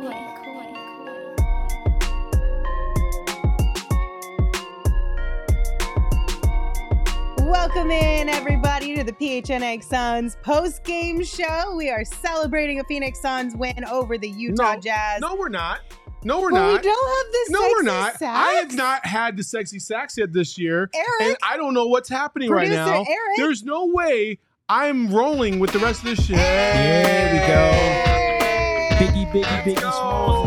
McCoy. Welcome in, everybody, to the PHNX Suns post-game show. We are celebrating a Phoenix Suns win over the Utah Jazz. No, we're not. No, we're not. We don't have this sexy sax. No, we're not. I have not had the sexy sax yet this year. Eric. And I don't know what's happening right now. Eric. There's no way I'm rolling with the rest of this shit. There we go. Biggie, biggie, biggie, small.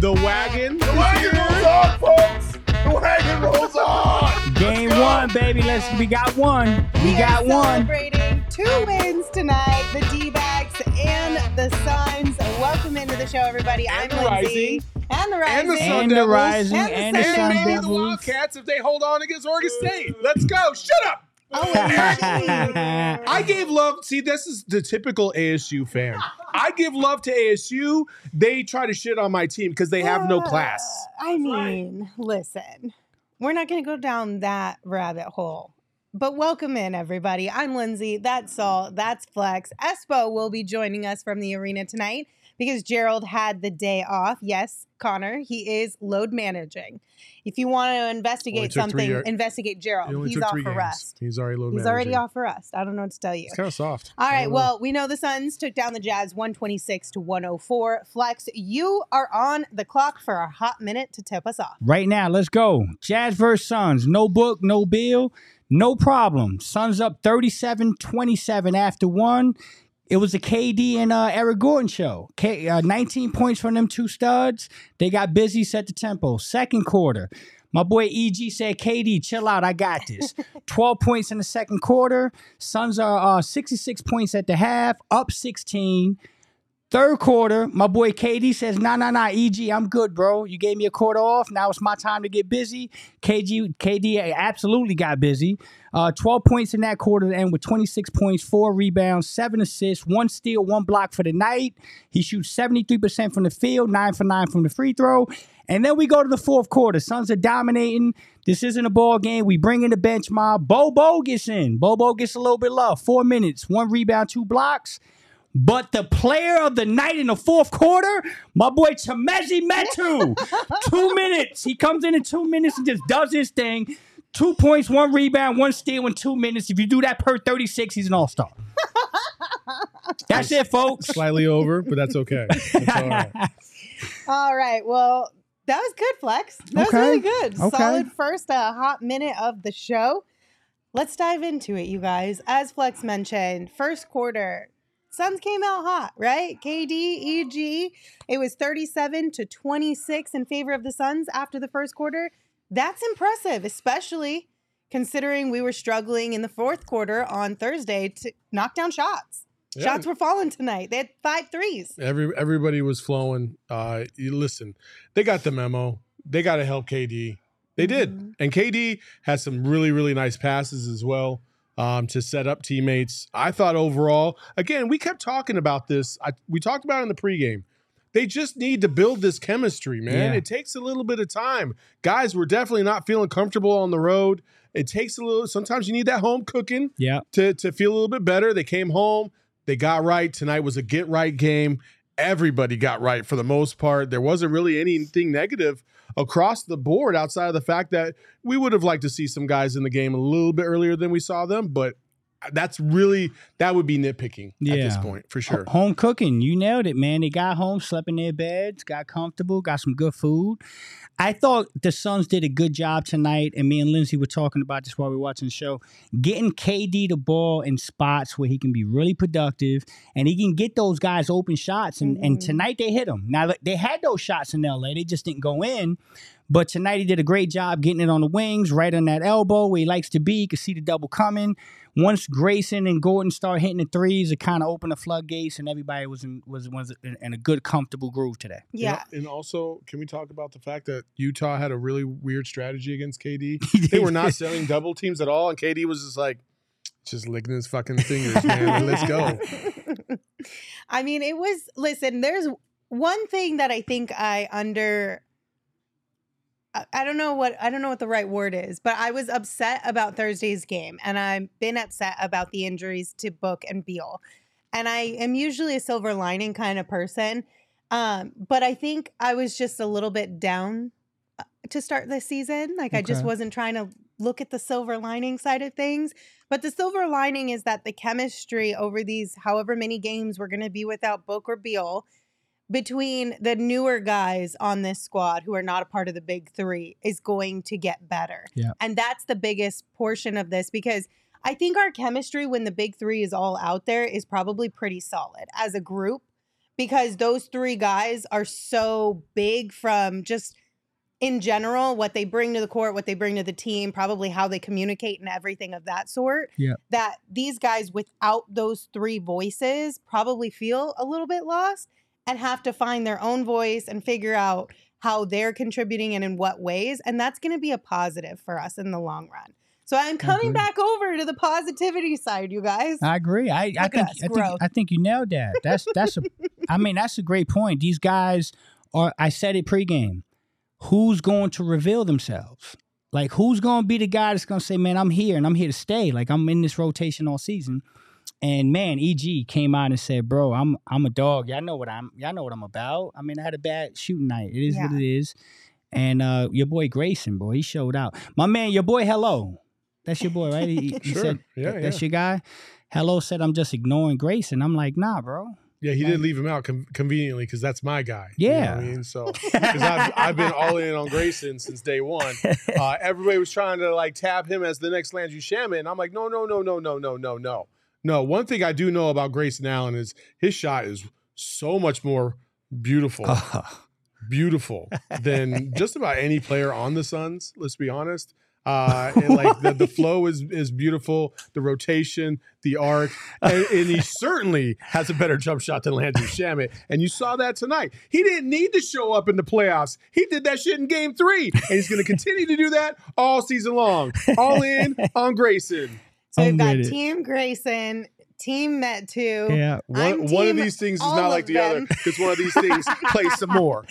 The wagon. The wagon rolls on, folks. The wagon rolls on. Game one, baby. We got one. We got one. Celebrating two wins tonight. The D-backs and the Suns. Welcome into the show, everybody. I'm Lindsay. And the Sun Devils. And the Wildcats if they hold on against Oregon State. Let's go. Shut up. Oh, I gave love. See, this is the typical ASU fan. I give love to ASU. They try to shit on my team because they have no class. I mean, listen, we're not going to go down that rabbit hole. But welcome in, everybody. I'm Lindsay. That's Saul. That's Flex. Espo will be joining us from the arena tonight because Gerald had the day off. Yes, Connor, he is load managing. If you want to investigate something, investigate Gerald. He's off for rest. He's already load managing. He's already off for rest. I don't know what to tell you. It's kind of soft. All right, well, we know the Suns took down the Jazz 126-104. Flex, you are on the clock for a hot minute to tip us off. Right now, let's go. Jazz versus Suns. No Book, no Bill. No problem. Suns up 37-27 after one. It was a KD and Eric Gordon show. 19 points from them two studs. They got busy, set the tempo. Second quarter, my boy EG said, KD, chill out. I got this. 12 points in the second quarter. Suns are 66 points at the half, up 16. Third quarter, my boy KD says, nah, EG, I'm good, bro. You gave me a quarter off. Now it's my time to get busy. KD absolutely got busy. 12 points in that quarter to end with 26 points, 4 rebounds, 7 assists, 1 steal, 1 block for the night. He shoots 73% from the field, 9 for 9 from the free throw. And then we go to the fourth quarter. Suns are dominating. This isn't a ball game. We bring in the bench mob. Bobo gets in. Bobo gets a little bit low. 4 minutes, 1 rebound, 2 blocks. But the player of the night in the fourth quarter, my boy Chimezie Metu. 2 minutes. He comes in 2 minutes and just does his thing. 2 points, 1 rebound, 1 steal in 2 minutes. If you do that per 36, he's an all-star. That's it, folks. Slightly over, but that's okay. That's all right. All right. Well, that was good, Flex. That was really good. Okay. Solid first hot minute of the show. Let's dive into it, you guys. As Flex mentioned, first quarter, Suns came out hot, right? KD, EG. It was 37-26 in favor of the Suns after the first quarter. That's impressive, especially considering we were struggling in the fourth quarter on Thursday to knock down shots. Yeah. Shots were falling tonight. They had 5 threes. Everybody was flowing. Listen, they got the memo. They got to help KD. They did. Mm-hmm. And KD has some really, really nice passes as well. To set up teammates. I thought overall, again, we kept talking about this. We talked about it in the pregame. They just need to build this chemistry, man. Yeah. It takes a little bit of time. Guys, we're definitely not feeling comfortable on the road. It takes a little. Sometimes you need that home cooking to feel a little bit better. They came home. They got right. Tonight was a get right game. Everybody got right for the most part. There wasn't really anything negative across the board outside of the fact that we would have liked to see some guys in the game a little bit earlier than we saw them, but that would be nitpicking at this point for sure. Home cooking. You nailed it, man. They got home, slept in their beds, got comfortable, got some good food. I thought the Suns did a good job tonight, and me and Lindsay were talking about this while we were watching the show, getting KD the ball in spots where he can be really productive, and he can get those guys open shots, and tonight they hit him. Now, they had those shots in L.A. They just didn't go in, but tonight he did a great job getting it on the wings, right on that elbow where he likes to be. You could see the double coming. Once Grayson and Gordon start hitting the threes, it kind of opened the floodgates, and everybody was in a good, comfortable groove today. Yeah. And also, can we talk about the fact that Utah had a really weird strategy against KD? They were not selling double teams at all, and KD was just like, just licking his fucking fingers, man. Let's go. I mean, it was, listen, there's one thing that I think I don't know what the right word is, but I was upset about Thursday's game, and I've been upset about the injuries to Book and Beal. And I am usually a silver lining kind of person. But I think I was just a little bit down to start this season. Like, okay. I just wasn't trying to look at the silver lining side of things. But the silver lining is that the chemistry over these however many games we're going to be without Booker Beal between the newer guys on this squad who are not a part of the big three is going to get better. Yeah. And that's the biggest portion of this, because I think our chemistry when the big three is all out there is probably pretty solid as a group, because those three guys are so big from just in general, what they bring to the court, what they bring to the team, probably how they communicate and everything of that sort, that these guys without those three voices probably feel a little bit lost and have to find their own voice and figure out how they're contributing and in what ways. And that's going to be a positive for us in the long run. So I'm coming back over to the positivity side, you guys. I agree. I think you nailed that. That's I mean, that's a great point. These guys are, I said it pregame, who's going to reveal themselves? Like, who's going to be the guy that's going to say, man, I'm here and I'm here to stay. Like, I'm in this rotation all season. And man, EG came out and said, bro, I'm a dog. Y'all know what I'm about. I mean, I had a bad shooting night. It is what it is. And your boy Grayson, boy, he showed out. My man, your boy, hello. That's your boy, right? He sure. Said, that's your guy. Hello said, I'm just ignoring Grayson. I'm like, nah, bro. Yeah, he did leave him out conveniently, because that's my guy. Yeah. You know what I mean? So, because I've been all in on Grayson since day one. Everybody was trying to, like, tab him as the next Landry Shamet. And I'm like, no. One thing I do know about Grayson Allen is his shot is so much more beautiful than just about any player on the Suns, let's be honest. And like the flow is beautiful, the rotation, the arc, and he certainly has a better jump shot than Landry Shamet. And you saw that tonight. He didn't need to show up in the playoffs. He did that shit in Game 3, and he's going to continue to do that all season long. All in on Grayson. So we've got Team Grayson, Team Metu. Yeah, one of these things is not like the other, because one of these things plays some more.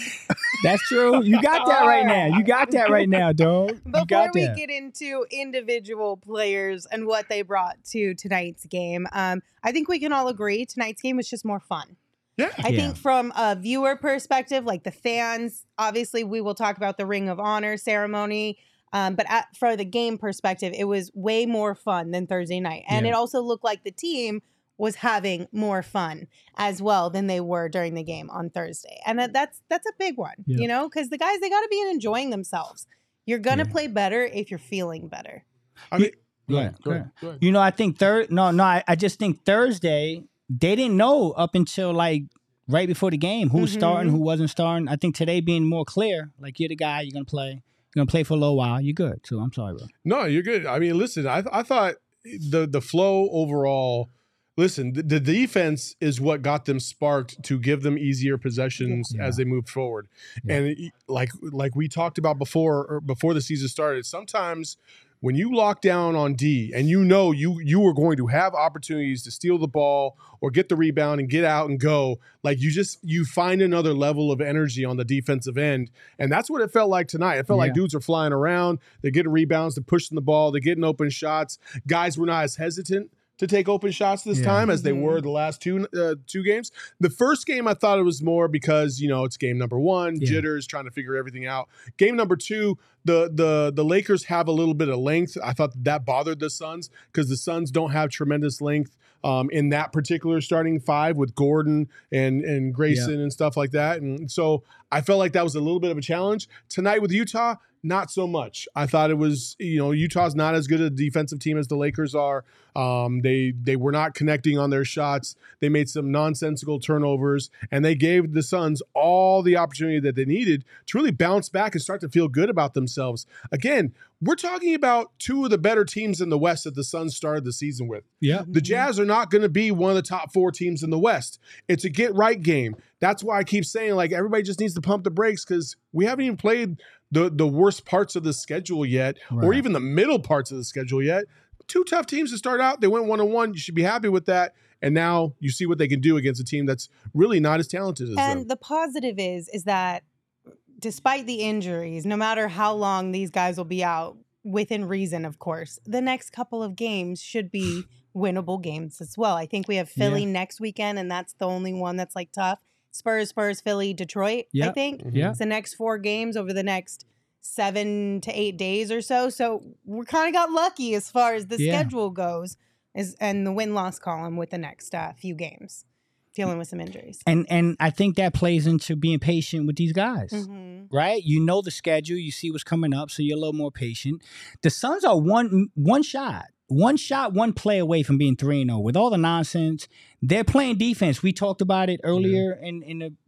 That's true. You got that right now. You got that right now, dog. Before we get into individual players and what they brought to tonight's game, I think we can all agree tonight's game was just more fun. Yeah. I think from a viewer perspective, like the fans, obviously we will talk about the Ring of Honor ceremony. But for the game perspective, it was way more fun than Thursday night. And it also looked like the team was having more fun as well than they were during the game on Thursday. And that's a big one, you know, because the guys, they got to be enjoying themselves. You're going to play better if you're feeling better. I mean, go ahead. You know, I think I just think Thursday, they didn't know up until like right before the game who was starting, who wasn't starting. I think today being more clear, like you're the guy, you're going to play. Gonna play for a little while. You're good, so I'm sorry, bro. No, you're good. I mean, listen, I thought the flow overall. Listen, the defense is what got them sparked to give them easier possessions as they moved forward. Yeah. And it, like we talked about before the season started, sometimes when you lock down on D and you know you are going to have opportunities to steal the ball or get the rebound and get out and go, like you find another level of energy on the defensive end. And that's what it felt like tonight. It felt like dudes are flying around. They're getting rebounds. They're pushing the ball. They're getting open shots. Guys were not as hesitant to take open shots this time as they were the last two games. The first game, I thought it was more because, you know, it's game number one, jitters, trying to figure everything out. Game number two, the Lakers have a little bit of length. I thought that bothered the Suns because the Suns don't have tremendous length in that particular starting five with Gordon and Grayson and stuff like that. And so I felt like that was a little bit of a challenge. Tonight with Utah, not so much. I thought it was, you know, Utah's not as good a defensive team as the Lakers are. They were not connecting on their shots. They made some nonsensical turnovers, and they gave the Suns all the opportunity that they needed to really bounce back and start to feel good about themselves. Again, we're talking about two of the better teams in the West that the Suns started the season with. Yeah, the Jazz are not going to be one of the top four teams in the West. It's a get-right game. That's why I keep saying, like, everybody just needs to pump the brakes because we haven't even played the worst parts of the schedule yet, or even the middle parts of the schedule yet. Two tough teams to start out. They went 1-1. You should be happy with that. And now you see what they can do against a team that's really not as talented as them. And the positive is that despite the injuries, no matter how long these guys will be out, within reason, of course, the next couple of games should be winnable games as well. I think we have Philly next weekend, and that's the only one that's like tough. Spurs, Philly, Detroit, I think. Yeah. It's the next 4 games over the next 7 to 8 days or so. So we kind of got lucky as far as the schedule goes and the win-loss column with the next few games. Dealing with some injuries. And I think that plays into being patient with these guys, right? You know the schedule. You see what's coming up, so you're a little more patient. The Suns are one shot, one play away from being 3-0. With all the nonsense, they're playing defense. We talked about it earlier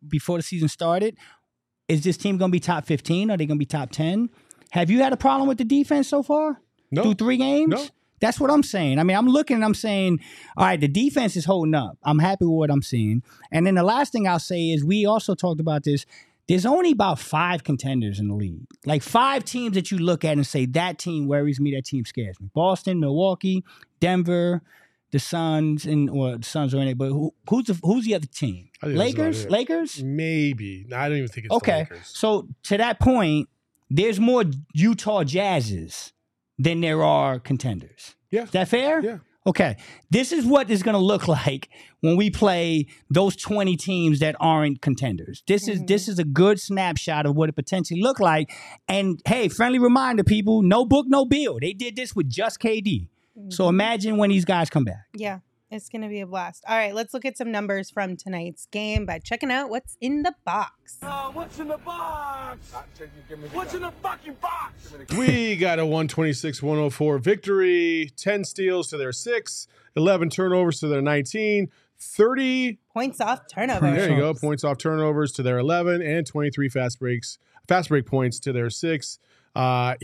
before the season started. Is this team going to be top 15? Are they going to be top 10? Have you had a problem with the defense so far? No. Through 3 games? No. That's what I'm saying. I mean, I'm looking and I'm saying, all right, the defense is holding up. I'm happy with what I'm seeing. And then the last thing I'll say is we also talked about this. There's only about 5 contenders in the league. Like 5 teams that you look at and say, that team worries me, that team scares me. Boston, Milwaukee, Denver, the Suns, or the Suns are in it, but who's the other team? Lakers? Maybe. No, I don't even think it's the Lakers. So to that point, there's more Utah Jazzes than there are contenders. Yeah. Is that fair? Yeah. Okay. This is what it's going to look like when we play those 20 teams that aren't contenders. This is a good snapshot of what it potentially looked like. And hey, friendly reminder, people, no book, no bill. They did this with just KD. So imagine when these guys come back. Yeah. It's going to be a blast. All right, let's look at some numbers from tonight's game by checking out what's in the box. Oh, what's in the box? What's in the fucking box? We got a 126-104 victory, 10 steals to their 6, 11 turnovers to their 19, 30 points off turnovers. There you go, points off turnovers to their 11, and 23 fast break points to their 6. I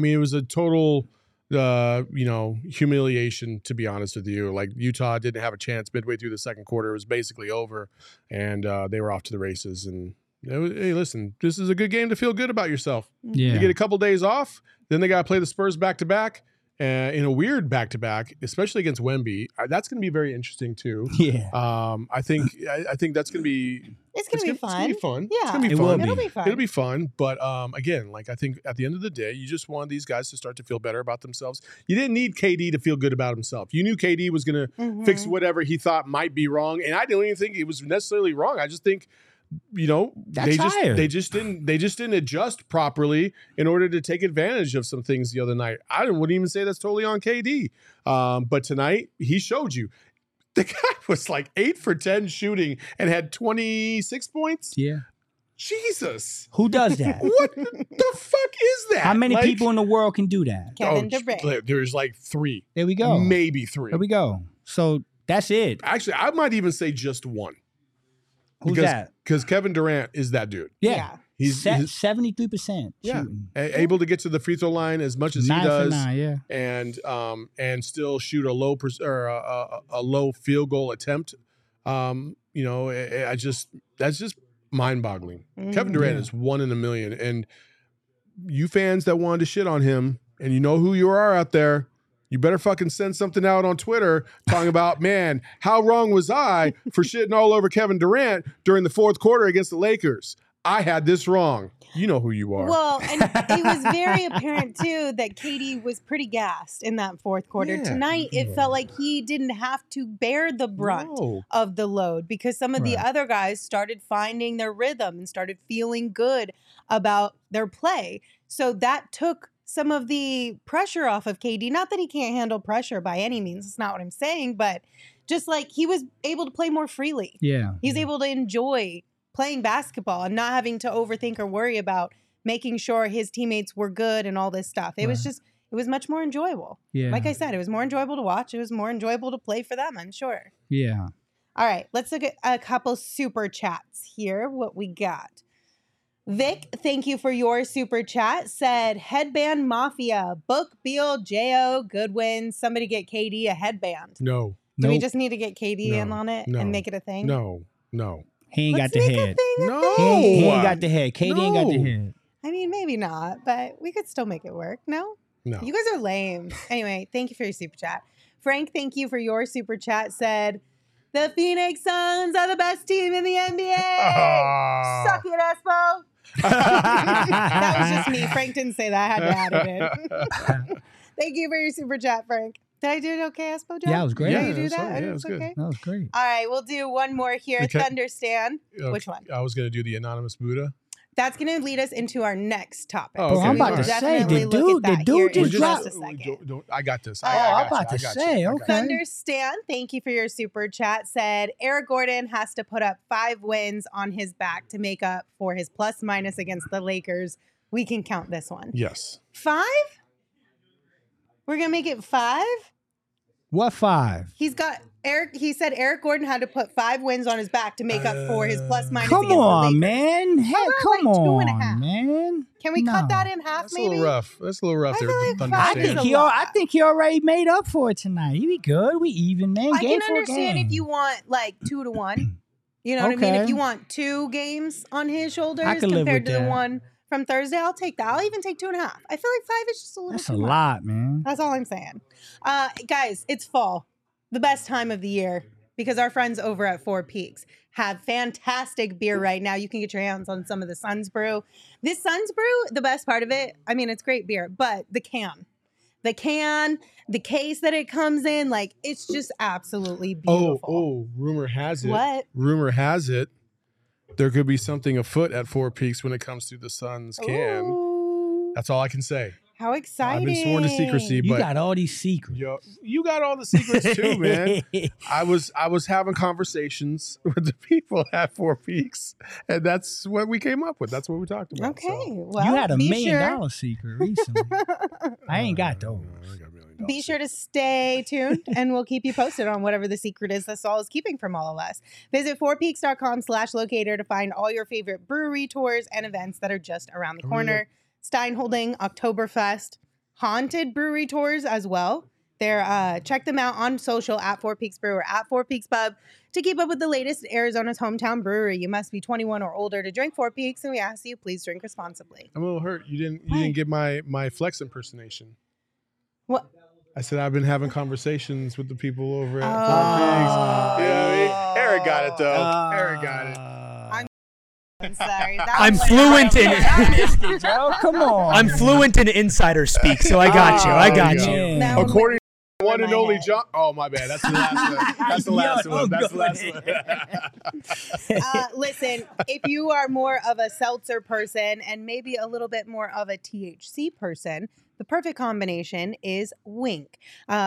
mean, it was a total... humiliation, to be honest with you. Like, Utah didn't have a chance midway through the second quarter. It was basically over, and they were off to the races. And, hey, listen, this is a good game to feel good about yourself. Yeah. You get a couple days off, then they got to play the Spurs back-to-back, in a weird back-to-back, especially against Wemby. That's going to be very interesting, too. Yeah. I think that's going to be... It's going to be fun. Yeah. It's going to be fun. It'll be fun. It'll be fun. But again, like, I think at the end of the day, you just wanted these guys to start to feel better about themselves. You didn't need KD to feel good about himself. You knew KD was going to fix whatever he thought might be wrong. And I didn't even think it was necessarily wrong. I just think, they just didn't adjust properly in order to take advantage of some things the other night. I wouldn't even say that's totally on KD. But tonight, he showed you. The guy was like 8 for 10 shooting and had 26 points. Yeah. Jesus. Who does that? What the fuck is that? How many people in the world can do that? Kevin Durant. There's like 3. There we go. Maybe 3. There we go. So that's it. Actually, I might even say just 1. Who's that? Because Kevin Durant is that dude. Yeah. He's 73% shooting. Able to get to the free throw line as much as he does. 9 for 9, and still shoot a low low field goal attempt. That's just mind-boggling. Kevin Durant is 1 in a million, and you fans that wanted to shit on him, and you know who you are out there, you better fucking send something out on Twitter talking about, man, how wrong was I for shitting all over Kevin Durant during the fourth quarter against the Lakers? I had this wrong. You know who you are. Well, and it was very apparent, too, that KD was pretty gassed in that fourth quarter. Yeah. Tonight, it felt like he didn't have to bear the brunt of the load because some of the other guys started finding their rhythm and started feeling good about their play. So that took some of the pressure off of KD. Not that he can't handle pressure by any means. That's not what I'm saying. But just like he was able to play more freely. Yeah. He's able to enjoy playing basketball and not having to overthink or worry about making sure his teammates were good and all this stuff. It was much more enjoyable. Yeah. Like I said, it was more enjoyable to watch. It was more enjoyable to play for them, I'm sure. Yeah. All right. Let's look at a couple super chats here. What we got. Vic, thank you for your super chat, said headband mafia, book Beal, J.O., Goodwin, somebody get KD a headband. No. We just need to get KD in on it and make it a thing? No. He ain't got the head. No. He ain't got the head. KD ain't got the head. I mean, maybe not, but we could still make it work. No. You guys are lame. Anyway, thank you for your super chat. Frank, thank you for your super chat, said the Phoenix Suns are the best team in the NBA. Suck it, Espo. That was just me. Frank didn't say that. I had to add it in. Thank you for your super chat, Frank. Did I do it okay, Espo? Yeah, it was great. Yeah, did you do that? Right. Yeah, it was good. Okay. That was great. All right, we'll do one more here. Okay. Thunderstand. Which one? I was going to do the Anonymous Buddha. That's going to lead us into our next topic. Oh, okay. So I'm about to say, the dude just dropped. I got this. I'm about to say, okay. Thunderstand, thank you for your super chat, said Eric Gordon has to put up 5 wins on his back to make up for his plus minus against the Lakers. We can count this one. Yes. 5? We're going to make it 5? What 5? He's got Eric. He said Eric Gordon had to put 5 wins on his back to make up for his plus minus. Come on, man. Heck, come like 2.5, man. Can we cut that in half? That's maybe a little rough. That's a little rough. I think he already made up for it tonight. He be good. We even, man. I can understand if you want like 2-1. You know what I mean? If you want 2 games on his shoulders compared to the one from Thursday, I'll take that. I'll even take 2.5. I feel like 5 is just a little. That's a lot, man. That's all I'm saying. Guys, it's fall, the best time of the year, because our friends over at Four Peaks have fantastic beer right now. You can get your hands on some of the Suns Brew. This Suns Brew, the best part of it, I mean, it's great beer, but the case that it comes in, like, it's just absolutely beautiful. Oh, rumor has it. What? Rumor has it, there could be something afoot at Four Peaks when it comes to the Suns can. Ooh. That's all I can say. How exciting. I've been sworn to secrecy. But you got all these secrets. You got all the secrets too, man. I was having conversations with the people at Four Peaks, and that's what we came up with. That's what we talked about. Okay. So. Well, you had a $1 million secret recently. I ain't got those. Be sure to stay tuned, and we'll keep you posted on whatever the secret is that Saul is keeping from all of us. Visit fourpeaks.com/locator to find all your favorite brewery tours and events that are just around the corner. Stein Holding, Oktoberfest, haunted brewery tours as well. Check them out on social at Four Peaks Brew or at Four Peaks Pub to keep up with the latest Arizona's hometown brewery. You must be 21 or older to drink Four Peaks, and we ask you please drink responsibly. I'm a little hurt. You didn't get my Flex impersonation. What? I said I've been having conversations with the people over at Four Peaks. You know what I mean? Eric got it though. Eric got it. I'm sorry. I'm fluent in it. Come on. I'm fluent in insider speak, so I got you. I got you. According to one and only John. Oh, my bad. That's the last one. Listen, if you are more of a seltzer person and maybe a little bit more of a THC person, the perfect combination is Wink.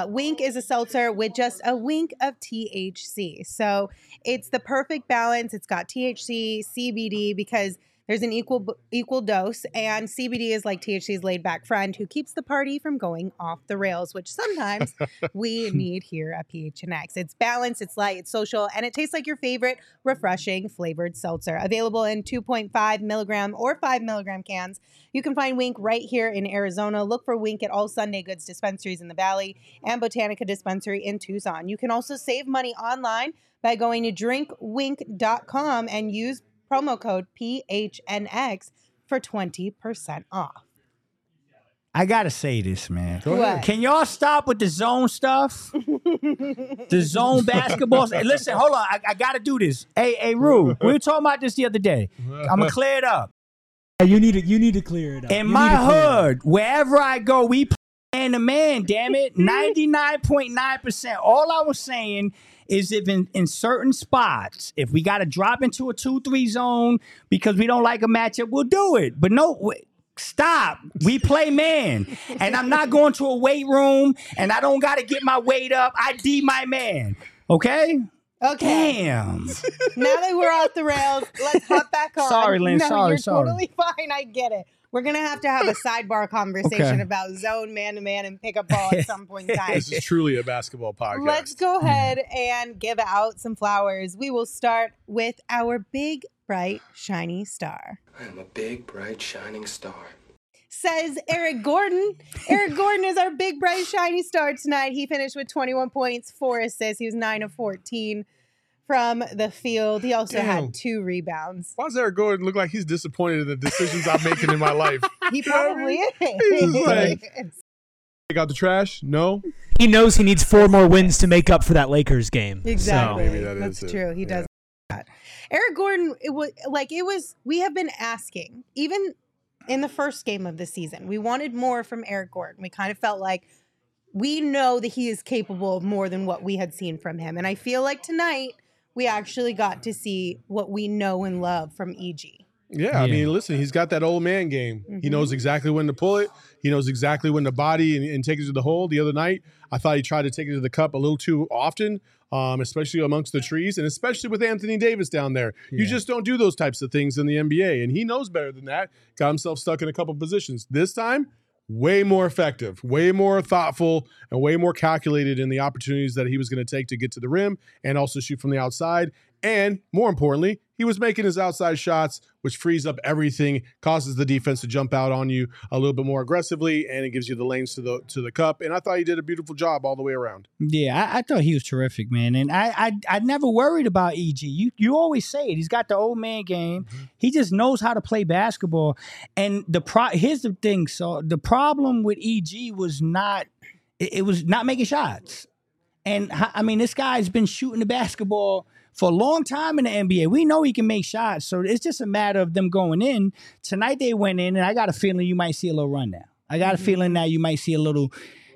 Wink is a seltzer with just a wink of THC. So it's the perfect balance. It's got THC, CBD, because there's an equal dose. And CBD is like THC's laid-back friend who keeps the party from going off the rails, which sometimes we need here at PHNX. It's balanced, it's light, it's social, and it tastes like your favorite refreshing flavored seltzer. Available in 2.5 milligram or 5 milligram cans. You can find Wink right here in Arizona. Look for Wink at all Sunday Goods dispensaries in the Valley and Botanica Dispensary in Tucson. You can also save money online by going to drinkwink.com and use promo code PHNX for 20% off. I got to say this, man. What? Can y'all stop with the zone stuff? The zone basketball. Listen, hold on. I got to do this. Hey, Rue, we were talking about this the other day. I'm going to clear it up. You need to clear it up. In my hood, wherever I go, we play man to man, damn it. 99.9%. All I was saying is if in certain spots, if we got to drop into a 2-3 zone because we don't like a matchup, we'll do it. But no, stop. We play man. And I'm not going to a weight room, and I don't got to get my weight up. I D my man. Okay? Okay. Damn. Now that we're off the rails, let's hop back on. Sorry, Lynn. No, sorry. Totally fine. I get it. We're going to have a sidebar conversation about zone, man-to-man, and pick-up ball at some point in time. This is truly a basketball podcast. Let's go ahead and give out some flowers. We will start with our big, bright, shiny star. I am a big, bright, shining star. Says Eric Gordon. Eric Gordon is our big, bright, shiny star tonight. He finished with 21 points, 4 assists. He was 9 of 14. From the field. He also had 2 rebounds. Why does Eric Gordon look like he's disappointed in the decisions I'm making in my life? He probably is. He's like, take out the trash? No. He knows he needs 4 more wins to make up for that Lakers game. Exactly. So. Maybe that's true. He does that. Eric Gordon, we have been asking, even in the first game of the season, we wanted more from Eric Gordon. We kind of felt like we know that he is capable of more than what we had seen from him. And I feel like tonight we actually got to see what we know and love from EG. Yeah, I mean, listen, he's got that old man game. Mm-hmm. He knows exactly when to pull it. He knows exactly when to body and take it to the hole. The other night, I thought he tried to take it to the cup a little too often, especially amongst the trees, and especially with Anthony Davis down there. Yeah. You just don't do those types of things in the NBA, and he knows better than that. Got himself stuck in a couple positions. This time, way more effective, way more thoughtful, and way more calculated in the opportunities that he was going to take to get to the rim and also shoot from the outside. And more importantly, he was making his outside shots, which frees up everything, causes the defense to jump out on you a little bit more aggressively, and it gives you the lanes to the cup. And I thought he did a beautiful job all the way around. Yeah, I thought he was terrific, man. And I never worried about EG. You always say it. He's got the old man game. Mm-hmm. He just knows how to play basketball. And here's the thing. So the problem with EG was not making shots. And I mean, this guy's been shooting the basketball for a long time in the NBA. We know he can make shots, so it's just a matter of them going in. Tonight they went in, and I got a feeling you might see a little run now. I got a feeling now you might see a little,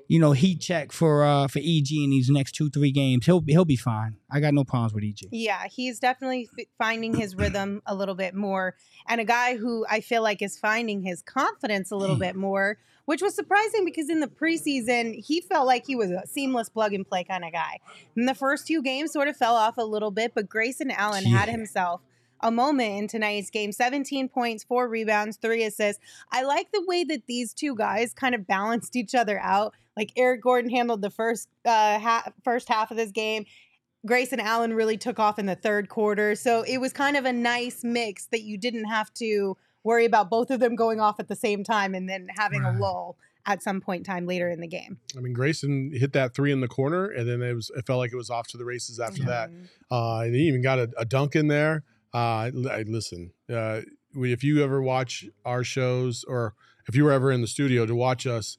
heat check for EG in these next 2-3 games. He'll be fine. I got no problems with EG. Yeah, he's definitely finding his rhythm a little bit more, and a guy who I feel like is finding his confidence a little bit more, which was surprising because in the preseason, he felt like he was a seamless plug-and-play kind of guy. And the first two games sort of fell off a little bit, but Grayson Allen had himself a moment in tonight's game. 17 points, 4 rebounds, 3 assists. I like the way that these two guys kind of balanced each other out. Like Eric Gordon handled the first half of this game. Grayson Allen really took off in the third quarter. So it was kind of a nice mix that you didn't have to worry about both of them going off at the same time and then having a lull at some point in time later in the game. I mean, Grayson hit that three in the corner, and then it felt like it was off to the races after that. And he even got a dunk in there. If you ever watch our shows or if you were ever in the studio to watch us,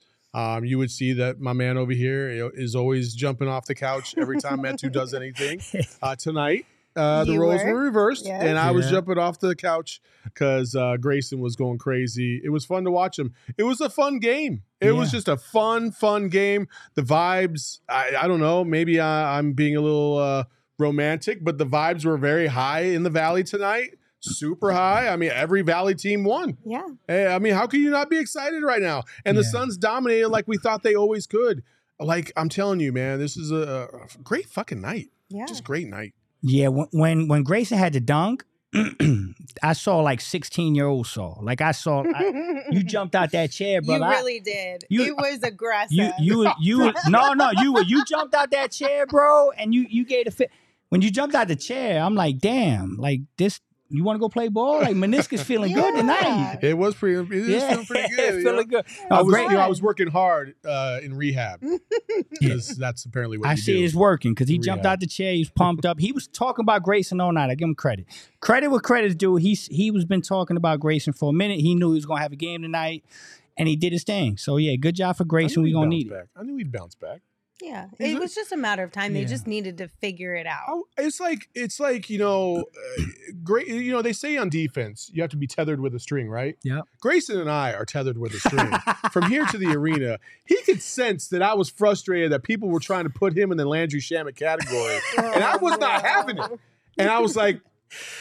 you would see that my man over here is always jumping off the couch every time Metu does anything. Tonight, the roles were reversed, and I was jumping off the couch because Grayson was going crazy. It was fun to watch him. It was a fun game. It was just a fun game. The vibes, I don't know, maybe I'm being a little romantic, but the vibes were very high in the Valley tonight. Super high. I mean, every Valley team won. Yeah. I mean, how can you not be excited right now? And the Suns dominated like we thought they always could. Like, I'm telling you, man, this is a great fucking night. Yeah. Just great night. Yeah, when Grayson had the dunk, I saw like 16-year-old Saul. Like you jumped out that chair, brother. You really did. It was aggressive. You jumped out that chair, bro, and you gave a fit. When you jumped out the chair, I'm like, damn, like this. You want to go play ball? Like meniscus feeling good tonight. It was feeling pretty good. Feeling good. I was working hard in rehab. Because that's apparently what I see do. It's working because he jumped out the chair. He was pumped up. He was talking about Grayson all night. I give him credit. Credit where credit's due. He was been talking about Grayson for a minute. He knew he was going to have a game tonight, and he did his thing. So, yeah, good job for Grayson. We're going to need it. I knew he'd bounce back. Yeah, it was just a matter of time. Yeah. They just needed to figure it out. It's like great. They say on defense you have to be tethered with a string, right? Yeah. Grayson and I are tethered with a string from here to the arena. He could sense that I was frustrated that people were trying to put him in the Landry Shamet category, and I was not having it. And I was like,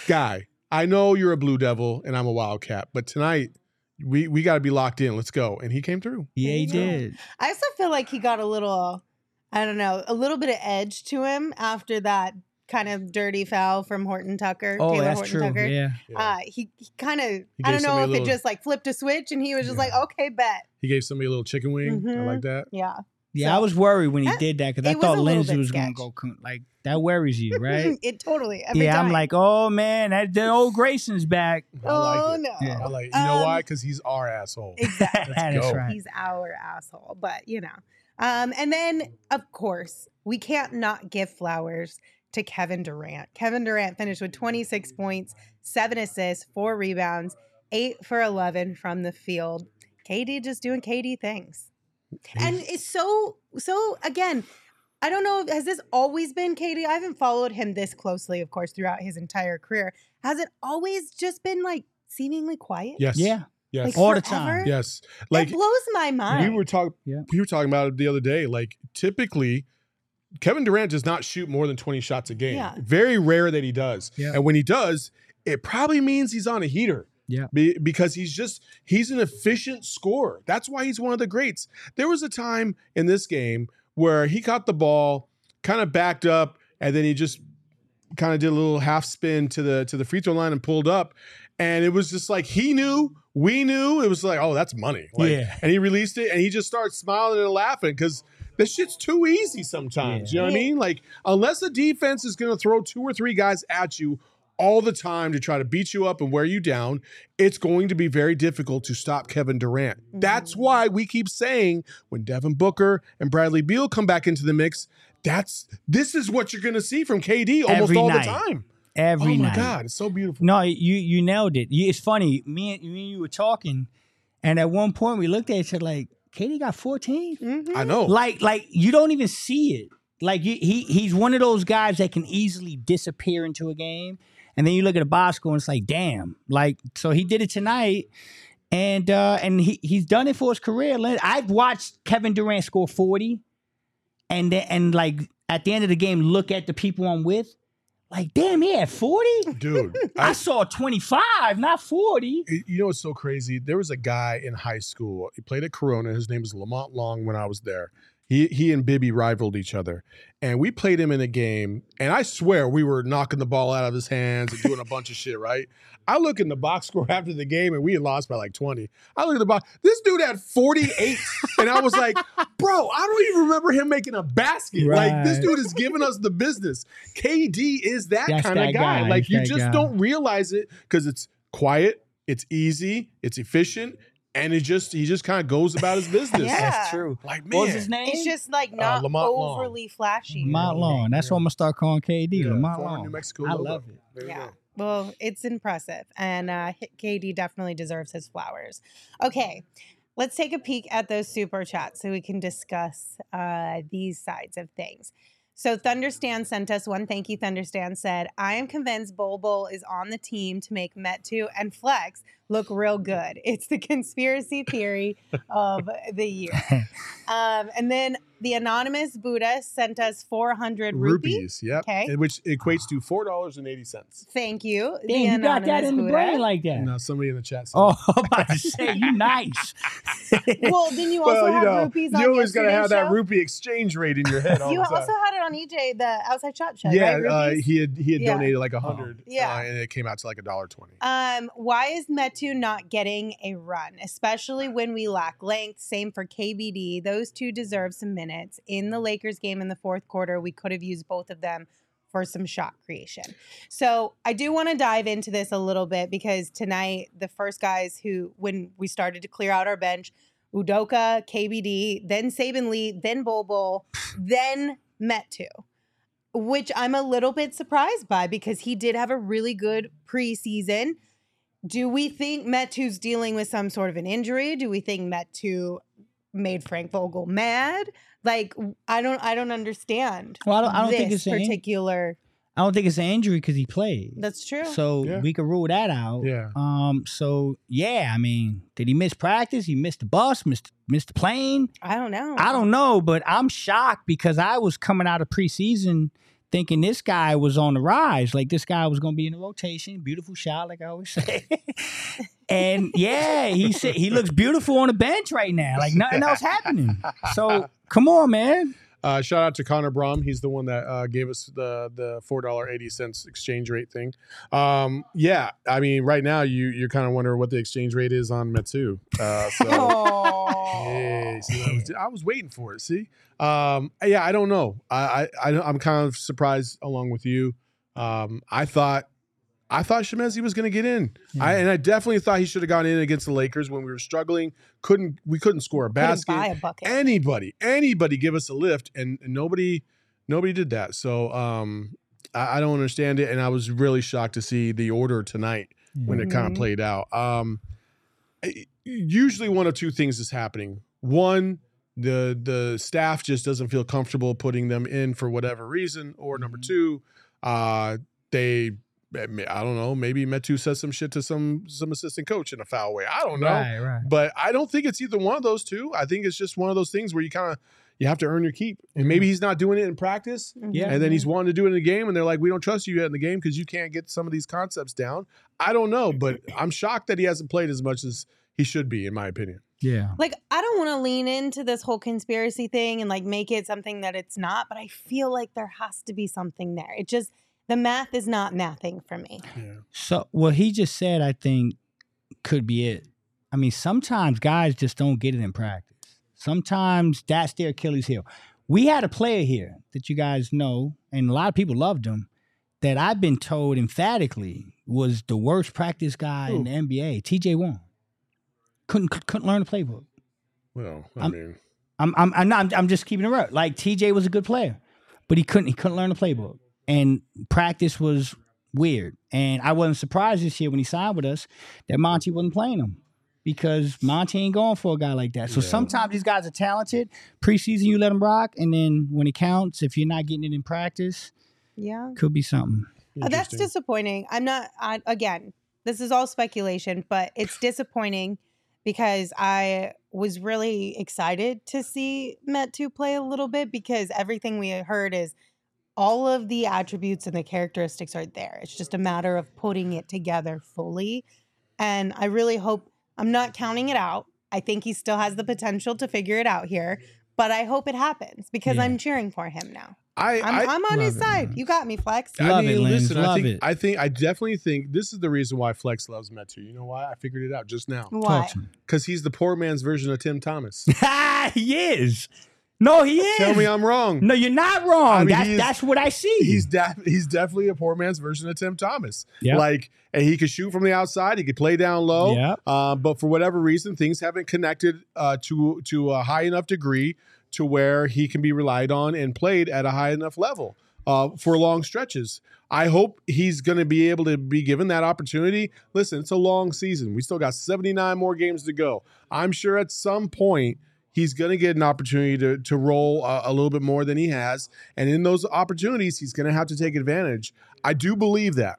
"Guy, I know you're a Blue Devil and I'm a Wildcat, but tonight." We got to be locked in. Let's go. And he came through. Yeah, he did. I also feel like he got a little bit of edge to him after that kind of dirty foul from Horton Tucker. Oh, Taylor that's Horton true. Tucker. Yeah. He kind of, I don't know if it just like flipped a switch and he was just like, okay, bet. He gave somebody a little chicken wing. Mm-hmm. I like that. Yeah. Yeah, so, I was worried when he did that because I thought Lindsay was going to go, like, that worries you, right? It totally. Every time. I'm like, oh, man, that old Grayson's back. I like it. No. Yeah. I like it. You know why? Because he's our asshole. Exactly. That's right. He's our asshole, but, And then, of course, we can't not give flowers to Kevin Durant. Kevin Durant finished with 26 points, 7 assists, 4 rebounds, 8 for 11 from the field. KD just doing KD things. And it's so again, I don't know, has this always been KD? I haven't followed him this closely, of course, throughout his entire career. Has it always just been like seemingly quiet? Yes. Yeah. Yes. Like all the time. Yes. Like, it blows my mind. We were talking about it the other day. Like, typically, Kevin Durant does not shoot more than 20 shots a game. Yeah. Very rare that he does. Yeah. And when he does, it probably means he's on a heater. Yeah. Because he's an efficient scorer. That's why he's one of the greats. There was a time in this game where he caught the ball, kind of backed up, and then he just kind of did a little half spin to the free throw line and pulled up. And it was just like, he knew, we knew. It was like, oh, that's money. Like, yeah. And he released it, and he just started smiling and laughing because this shit's too easy sometimes. Yeah. You know what I mean? Like, unless the defense is going to throw two or three guys at you all the time to try to beat you up and wear you down, it's going to be very difficult to stop Kevin Durant. Mm-hmm. That's why we keep saying when Devin Booker and Bradley Beal come back into the mix, this is what you're going to see from KD almost every all night. The time. Every night. Oh, my God. It's so beautiful. No, you nailed it. It's funny. Me and you were talking, and at one point we looked at each other like, KD got 14? Mm-hmm. I know. Like you don't even see it. Like, he's one of those guys that can easily disappear into a game. And then you look at a box score, and it's like, damn. Like, so he did it tonight, and he's done it for his career. I've watched Kevin Durant score 40, and like at the end of the game, look at the people I'm with, like, damn, he had 40, dude. I saw 25, not 40. You know what's so crazy? There was a guy in high school. He played at Corona. His name was Lamont Long. When I was there, He and Bibby rivaled each other, and we played him in a game, and I swear we were knocking the ball out of his hands and doing a bunch of shit, right? I look in the box score after the game, and we had lost by like 20. I look at the box. This dude had 48, and I was like, bro, I don't even remember him making a basket. Right. Like, this dude is giving us the business. KD is that kind of guy. Like, you just don't realize it because it's quiet, it's easy, it's efficient. And he just kind of goes about his business. Yeah. That's true. Like, man, what's his name? It's just like not overly flashy. Lamont Long. That's what I'm gonna start calling KD. Yeah. Lamont Long, New Mexico. I love it. Yeah. Well, it's impressive, and KD definitely deserves his flowers. Okay, let's take a peek at those super chats so we can discuss these sides of things. So Thunderstan sent us one. Thank you, Thunderstan. Said, I am convinced Bol Bol is on the team to make Metu and Flex look real good. It's the conspiracy theory of the year. And then the anonymous Buddha sent us 400 rupees. Yeah, okay. Which equates to $4.80. Thank you. Damn, you got that in the brain like that. No, somebody in the chat said that. I'm about to say, you nice. Well, then you also have rupees on your show. You always got to have that rupee exchange rate in your head all the time. You also had it on EJ, the Outside Shop show. Yeah, right? he had donated like 100 and it came out to like $1.20. Why is Metu not getting a run, especially when we lack length? Same for KBD. Those two deserve some minutes. In the Lakers game in the fourth quarter, we could have used both of them for some shot creation. So I do want to dive into this a little bit because tonight, the first guys who, when we started to clear out our bench, Udoka, KBD, then Saban Lee, then Bol Bol, then Metu, which I'm a little bit surprised by because he did have a really good preseason. Do we think Metu's dealing with some sort of an injury? Do we think Metu made Frank Vogel mad? Like, I don't understand. Well, I don't think it's an injury because he played. That's true. So we can rule that out. Yeah. I mean, did he miss practice? He missed the bus, missed the plane. I don't know, but I'm shocked because I was coming out of preseason thinking this guy was on the rise. Like, this guy was going to be in the rotation. Beautiful shot, like I always say. And he looks beautiful on the bench right now. Like, nothing else happening. So come on, man. Shout out to Connor Brom. He's the one that gave us the $4.80 exchange rate thing. I mean, right now you're kind of wondering what the exchange rate is on Metu. I was waiting for it. See, I don't know. I'm kind of surprised along with you. I thought Chimezie was going to get in, and I definitely thought he should have gone in against the Lakers when we were struggling. We couldn't score a basket. Couldn't buy a bucket. Anybody give us a lift, and nobody did that. So I don't understand it, and I was really shocked to see the order tonight when it kind of played out. Usually, one of two things is happening. One, the staff just doesn't feel comfortable putting them in for whatever reason, or number two, they I don't know, maybe Metu says some shit to some assistant coach in a foul way. I don't know. Right. But I don't think it's either one of those two. I think it's just one of those things where you kind of, you have to earn your keep. And maybe he's not doing it in practice. Yeah. And then he's wanting to do it in the game. And they're like, we don't trust you yet in the game because you can't get some of these concepts down. I don't know. But I'm shocked that he hasn't played as much as he should be, in my opinion. Yeah. Like, I don't want to lean into this whole conspiracy thing and like make it something that it's not, but I feel like there has to be something there. It just, the math is not mathing for me. Yeah. So what he just said, I think, could be it. I mean, sometimes guys just don't get it in practice. Sometimes that's their Achilles heel. We had a player here that you guys know, and a lot of people loved him, that I've been told emphatically was the worst practice guy in the NBA, TJ Warren. Couldn't learn the playbook. Well, I'm just keeping it real. Like, TJ was a good player, but he couldn't learn the playbook, and practice was weird. And I wasn't surprised this year when he signed with us that Monty wasn't playing him, because Monty ain't going for a guy like that. So sometimes these guys are talented. Preseason, you let them rock, and then when it counts, if you're not getting it in practice, could be something. Oh, that's disappointing. Again, this is all speculation, but it's disappointing. Because I was really excited to see Metu play a little bit, because everything we heard is all of the attributes and the characteristics are there. It's just a matter of putting it together fully. And I really hope, I'm not counting it out. I think he still has the potential to figure it out here, but I hope it happens, because I'm cheering for him now. I'm on his side. Man. You got me, Flex. I definitely think this is the reason why Flex loves Metu. You know why? I figured it out just now. Why? Because he's the poor man's version of Tim Thomas. He is. No, he is. Tell me I'm wrong. No, you're not wrong. I mean, that's what I see. He's definitely a poor man's version of Tim Thomas. Yep. Like, and he could shoot from the outside. He could play down low. Yep. But for whatever reason, things haven't connected to a high enough degree to where he can be relied on and played at a high enough level for long stretches. I hope he's going to be able to be given that opportunity. Listen, it's a long season. We still got 79 more games to go. I'm sure at some point he's going to get an opportunity to roll a little bit more than he has. And in those opportunities, he's going to have to take advantage. I do believe that.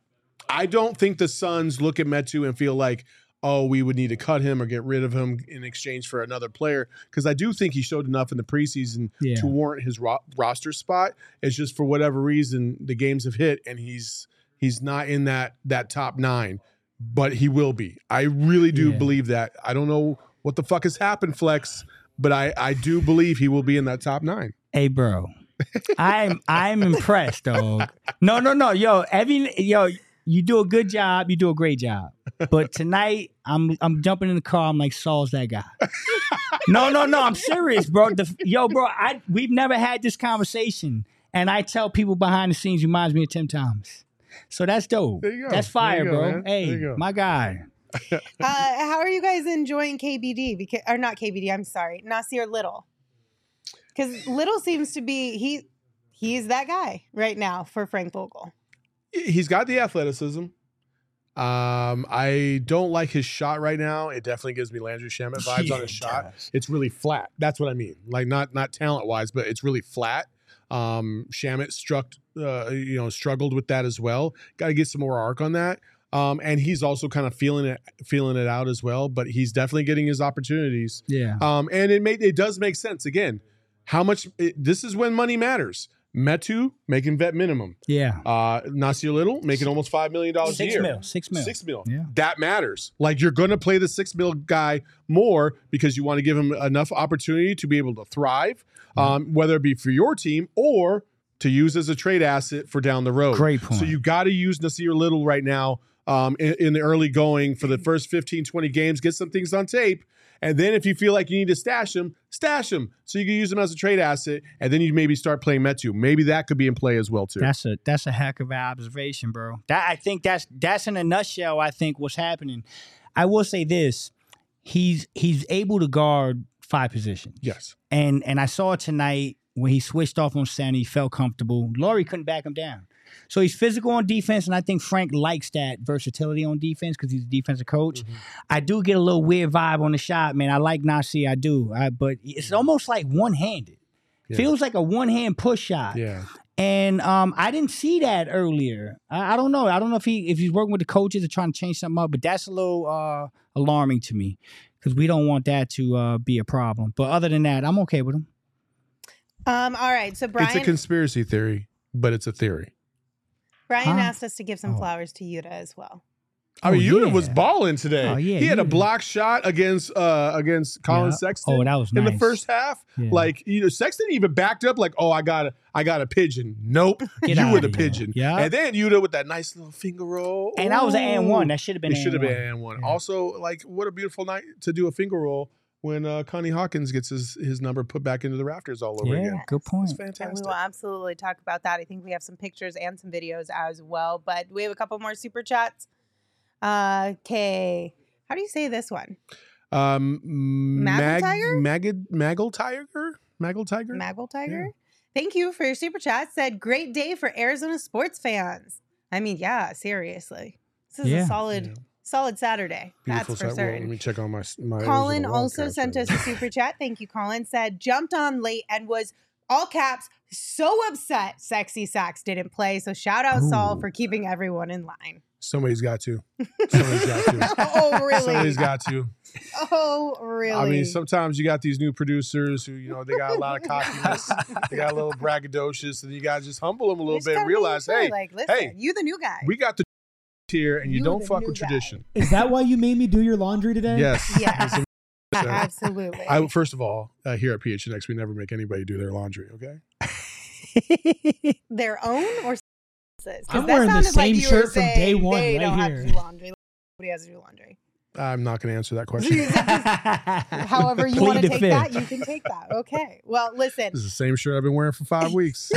I don't think the Suns look at Metu and feel like, oh, we would need to cut him or get rid of him in exchange for another player, because I do think he showed enough in the preseason to warrant his roster spot. It's just for whatever reason the games have hit and he's not in that top nine, but he will be. I really do believe that. I don't know what the fuck has happened, Flex, but I do believe he will be in that top nine. Hey, bro, I'm impressed, dog. No, yo. You do a good job. You do a great job. But tonight, I'm jumping in the car. I'm like, Saul's that guy. No. I'm serious, bro. We've never had this conversation. And I tell people behind the scenes, reminds me of Tim Thomas. So that's dope. There you go. That's fire, bro. Man. Hey, my guy. How are you guys enjoying KBD? Or not KBD, I'm sorry. Nassir Little. Because Little seems to be, he's that guy right now for Frank Vogel. He's got the athleticism. I don't like his shot right now. It definitely gives me Landry Shamet vibes on his shot. It's really flat. That's what I mean. Like, not talent wise, but it's really flat. Shamet struggled with that as well. Got to get some more arc on that. And he's also kind of feeling it out as well. But he's definitely getting his opportunities. Yeah. And it does make sense again. How much? This is when money matters. Metu making vet minimum. Yeah. Nassir Little making almost $5 million a year. $6 mil. Yeah. That matters. Like, you're going to play the $6 mil guy more because you want to give him enough opportunity to be able to thrive, whether it be for your team or to use as a trade asset for down the road. Great point. So you got to use Nassir Little right now in the early going for the first 15, 20 games. Get some things on tape. And then if you feel like you need to stash him so you can use him as a trade asset, and then you maybe start playing Metu. Maybe that could be in play as well too. That's a heck of an observation, bro. I think that's in a nutshell. I think what's happening. I will say this: he's able to guard five positions. Yes, and I saw it tonight when he switched off on Sanne. He felt comfortable. Laurie couldn't back him down. So he's physical on defense, and I think Frank likes that versatility on defense because he's a defensive coach. Mm-hmm. I do get a little weird vibe on the shot, man. I like Nassir, I do. But it's almost like one-handed. Yeah. Feels like a one-hand push shot. Yeah. And I didn't see that earlier. I don't know. I don't know if he's working with the coaches or trying to change something up, but that's a little alarming to me because we don't want that to be a problem. But other than that, I'm okay with him. All right. So, Brian. It's a conspiracy theory, but it's a theory. Brian asked us to give some flowers to Yuta as well. I mean, Yuta was balling today. Oh, yeah, he had a block shot against Colin Sexton. Oh, that was nice. In the first half. Yeah. Like, you know, Sexton even backed up like, oh, I got a pigeon. Nope. You were the pigeon. Yeah. And then Yuta with that nice little finger roll. And that was an and one. That should have been an and one. It should have been an and one. Yeah. Also, like, what a beautiful night to do a finger roll when Connie Hawkins gets his number put back into the rafters all over again. Good point. It's fantastic. And we will absolutely talk about that. I think we have some pictures and some videos as well. But we have a couple more super chats. Okay. How do you say this one? Maggle Tiger. Yeah. Thank you for your super chat. Said, great day for Arizona sports fans. I mean, yeah, seriously. This is a solid Saturday. Beautiful. That's for certain. Well, let me check on my Colin also sent us a super chat. Thank you, Colin. Said, jumped on late and was, all caps, so upset Sexy Sax didn't play. So shout out Saul for keeping everyone in line. Somebody's got to. Oh, really? Somebody's got to. Oh, really? I mean, sometimes you got these new producers who, you know, they got a lot of cockiness. They got a little braggadocious. And you got to just humble them a little bit and realize, hey, like, listen, you the new guy. We got the here and you don't fuck with tradition. Is that why you made me do your laundry today? Yes. Yes. Absolutely. First of all, here at PHNX, we never make anybody do their laundry, okay? Their own or I'm wearing the same shirt from day one right here. They don't have to do laundry. Nobody has to do laundry. I'm not going to answer that question. However you want to take that, you can take that. Okay. Well, listen. This is the same shirt I've been wearing for 5 weeks.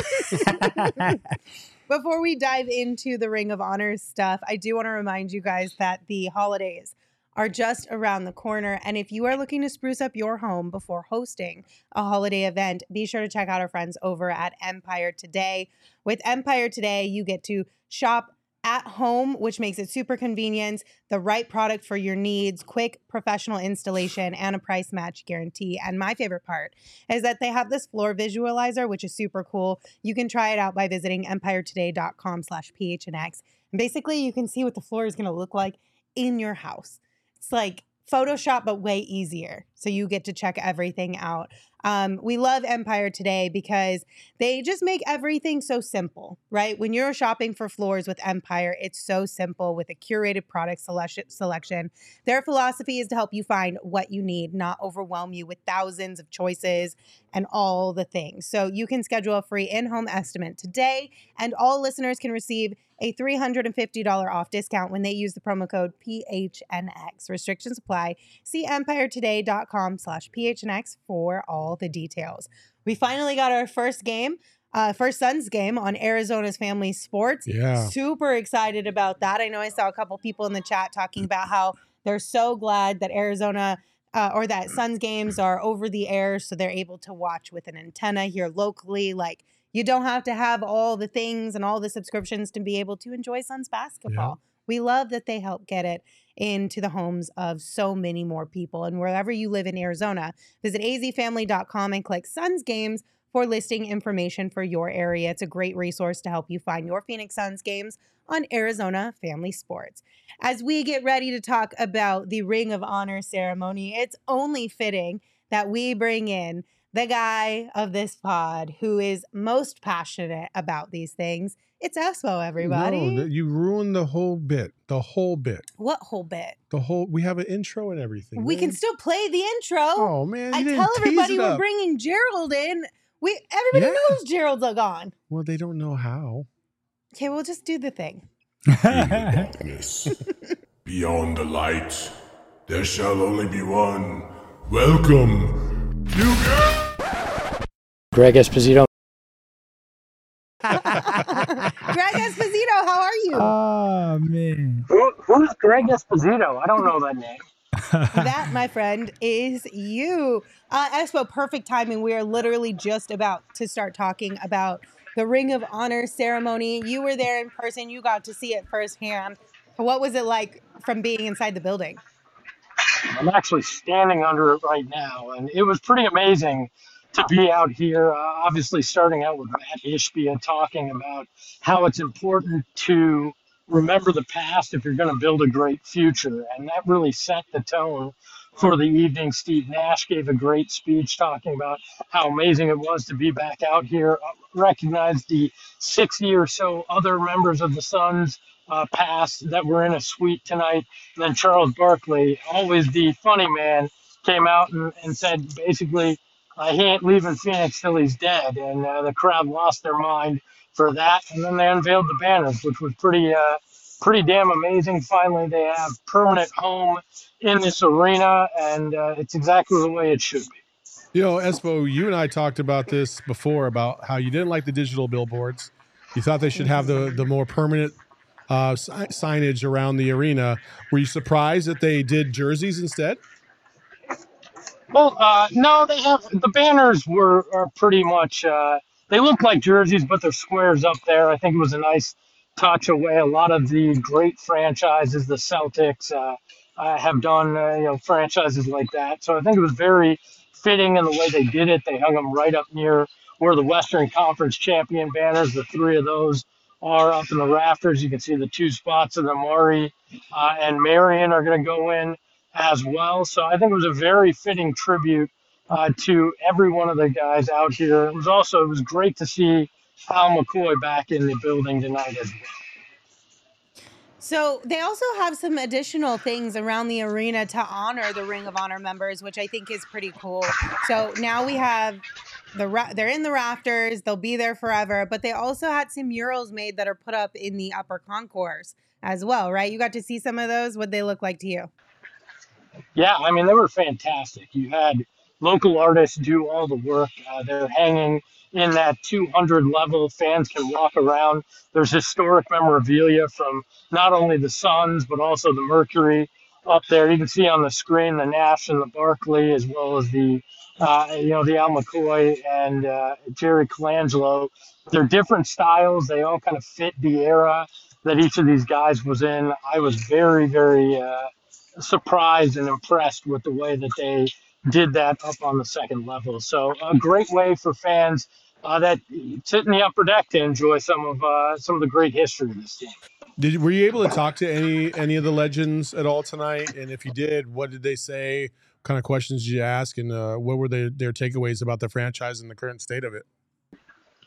Before we dive into the Ring of Honor stuff, I do want to remind you guys that the holidays are just around the corner. And if you are looking to spruce up your home before hosting a holiday event, be sure to check out our friends over at Empire Today. With Empire Today, you get to shop at home, which makes it super convenient, the right product for your needs, quick professional installation, and a price match guarantee. And my favorite part is that they have this floor visualizer, which is super cool. You can try it out by visiting empiretoday.com/PHNX. And basically, you can see what the floor is going to look like in your house. It's like Photoshop, but way easier. So you get to check everything out. We love Empire Today because they just make everything so simple, right? When you're shopping for floors with Empire, it's so simple with a curated product selection. Their philosophy is to help you find what you need, not overwhelm you with thousands of choices and all the things. So you can schedule a free in-home estimate today, and all listeners can receive a $350 off discount when they use the promo code PHNX. Restrictions apply. See empiretoday.com/PHNX for all the details. We finally got our first Suns game on Arizona's Family Sports. Yeah. Super excited about that. I know I saw a couple people in the chat talking about how they're so glad that Arizona or that Suns games are over the air so they're able to watch with an antenna here locally. Like, you don't have to have all the things and all the subscriptions to be able to enjoy Suns basketball. Yeah. We love that they help get it into the homes of so many more people. And wherever you live in Arizona, visit azfamily.com and click Suns Games for listing information for your area. It's a great resource to help you find your Phoenix Suns games on Arizona Family Sports. As we get ready to talk about the Ring of Honor ceremony, it's only fitting that we bring in the guy of this pod who is most passionate about these things. It's Espo, everybody. No, you ruined the whole bit. The whole bit. What whole bit? The whole. We have an intro and everything. We can still play the intro. Oh, man. I tell everybody we're bringing Gerald in. Everybody knows Gerald's gone. Well, they don't know how. Okay, we'll just do the thing. In the darkness, beyond the light, there shall only be one. Welcome, you guys. Greg Esposito. Greg Esposito, how are you? Oh, man. Who's Greg Esposito? I don't know that name. That, my friend, is you. Espo, perfect timing. We are literally just about to start talking about the Ring of Honor ceremony. You were there in person. You got to see it firsthand. What was it like from being inside the building? I'm actually standing under it right now, and it was pretty amazing to be out here, obviously starting out with Matt Ishbia talking about how it's important to remember the past if you're going to build a great future. And that really set the tone for the evening. Steve Nash gave a great speech talking about how amazing it was to be back out here, recognized the 60 or so other members of the Suns past that were in a suite tonight. And then Charles Barkley, always the funny man, came out and said basically, he ain't leaving Phoenix till he's dead. And the crowd lost their mind for that. And then they unveiled the banners, which was pretty damn amazing. Finally, they have permanent home in this arena, and it's exactly the way it should be. You know, Espo, you and I talked about this before, about how you didn't like the digital billboards. You thought they should have the more permanent signage around the arena. Were you surprised that they did jerseys instead? Well, no, they have the banners are pretty much they look like jerseys, but they're squares up there. I think it was a nice touch away. A lot of the great franchises, the Celtics, have done franchises like that. So I think it was very fitting in the way they did it. They hung them right up near where the Western Conference champion banners, the three of those, are up in the rafters. You can see the two spots of the Maury and Marion are going to go in as well. So I think it was a very fitting tribute to every one of the guys out here. It was great to see Al McCoy back in the building tonight as well. So they also have some additional things around the arena to honor the Ring of Honor members, which I think is pretty cool. So now we have they're in the rafters. They'll be there forever. But they also had some murals made that are put up in the upper concourse as well, right? You got to see some of those. What'd they look like to you? Yeah, I mean, they were fantastic. You had local artists do all the work. They're hanging in that 200 level. Fans can walk around. There's historic memorabilia from not only the Suns, but also the Mercury up there. You can see on the screen the Nash and the Barkley, as well as the Al McCoy and Jerry Colangelo. They're different styles. They all kind of fit the era that each of these guys was in. I was very, very surprised and impressed with the way that they did that up on the second level. So a great way for fans that sit in the upper deck to enjoy some of the great history of this team. Were you able to talk to any of the legends at all tonight? And if you did, what did they say? What kind of questions did you ask? And what were their takeaways about the franchise and the current state of it?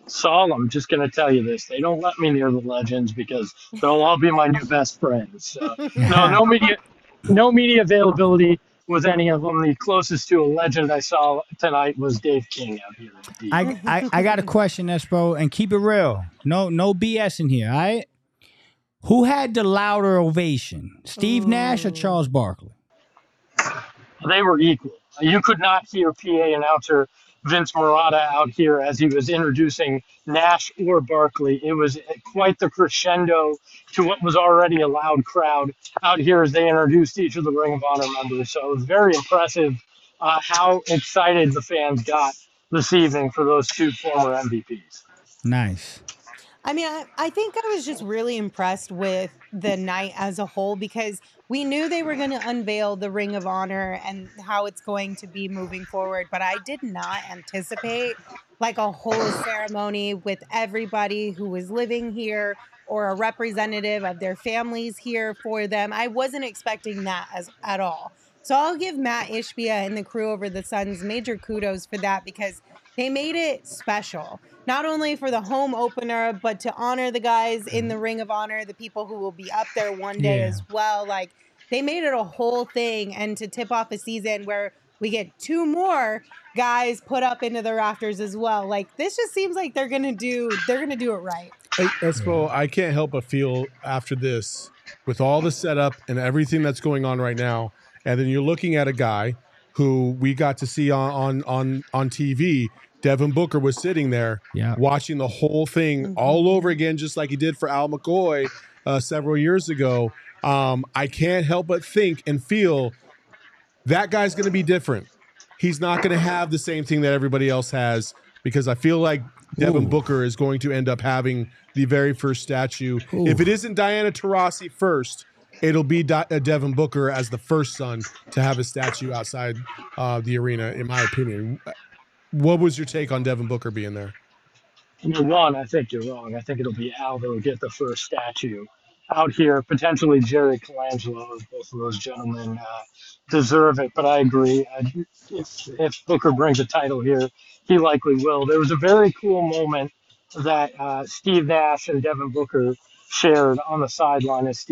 Saul, I'm just going to tell you this. They don't let me near the legends because they'll all be my new best friends. So, no media availability with any of them. The closest to a legend I saw tonight was Dave King out here. I got a question, Espo, and keep it real. No BS in here, all right? Who had the louder ovation, Steve Nash or Charles Barkley? They were equal. You could not hear PA announcer Vince Marotta out here as he was introducing Nash or Barkley. It was quite the crescendo to what was already a loud crowd out here as they introduced each of the Ring of Honor members. So it was very impressive how excited the fans got this evening for those two former MVPs. Nice. I mean, I think I was just really impressed with the night as a whole because we knew they were going to unveil the Ring of Honor and how it's going to be moving forward, but I did not anticipate like a whole ceremony with everybody who was living here or a representative of their families here for them. I wasn't expecting that at all. So I'll give Matt Ishbia and the crew over the Suns major kudos for that because they made it special, not only for the home opener, but to honor the guys in the Ring of Honor, the people who will be up there one day as well. Like, they made it a whole thing. And to tip off a season where we get two more guys put up into the rafters as well. Like, this just seems like they're going to do it right. Hey, Espo, I can't help but feel after this, with all the setup and everything that's going on right now, and then you're looking at a guy who we got to see on TV. Devin Booker was sitting there watching the whole thing all over again, just like he did for Al McCoy several years ago. I can't help but think and feel that guy's going to be different. He's not going to have the same thing that everybody else has because I feel like Devin Booker is going to end up having the very first statue. Ooh. If it isn't Diana Taurasi first, it'll be Devin Booker as the first son to have a statue outside the arena, in my opinion. What was your take on Devin Booker being there? You're wrong. I think you're wrong. I think it'll be Al that will get the first statue out here. Potentially Jerry Colangelo. Both of those gentlemen deserve it. But I agree. If Booker brings a title here, he likely will. There was a very cool moment that Steve Nash and Devin Booker shared on the sideline as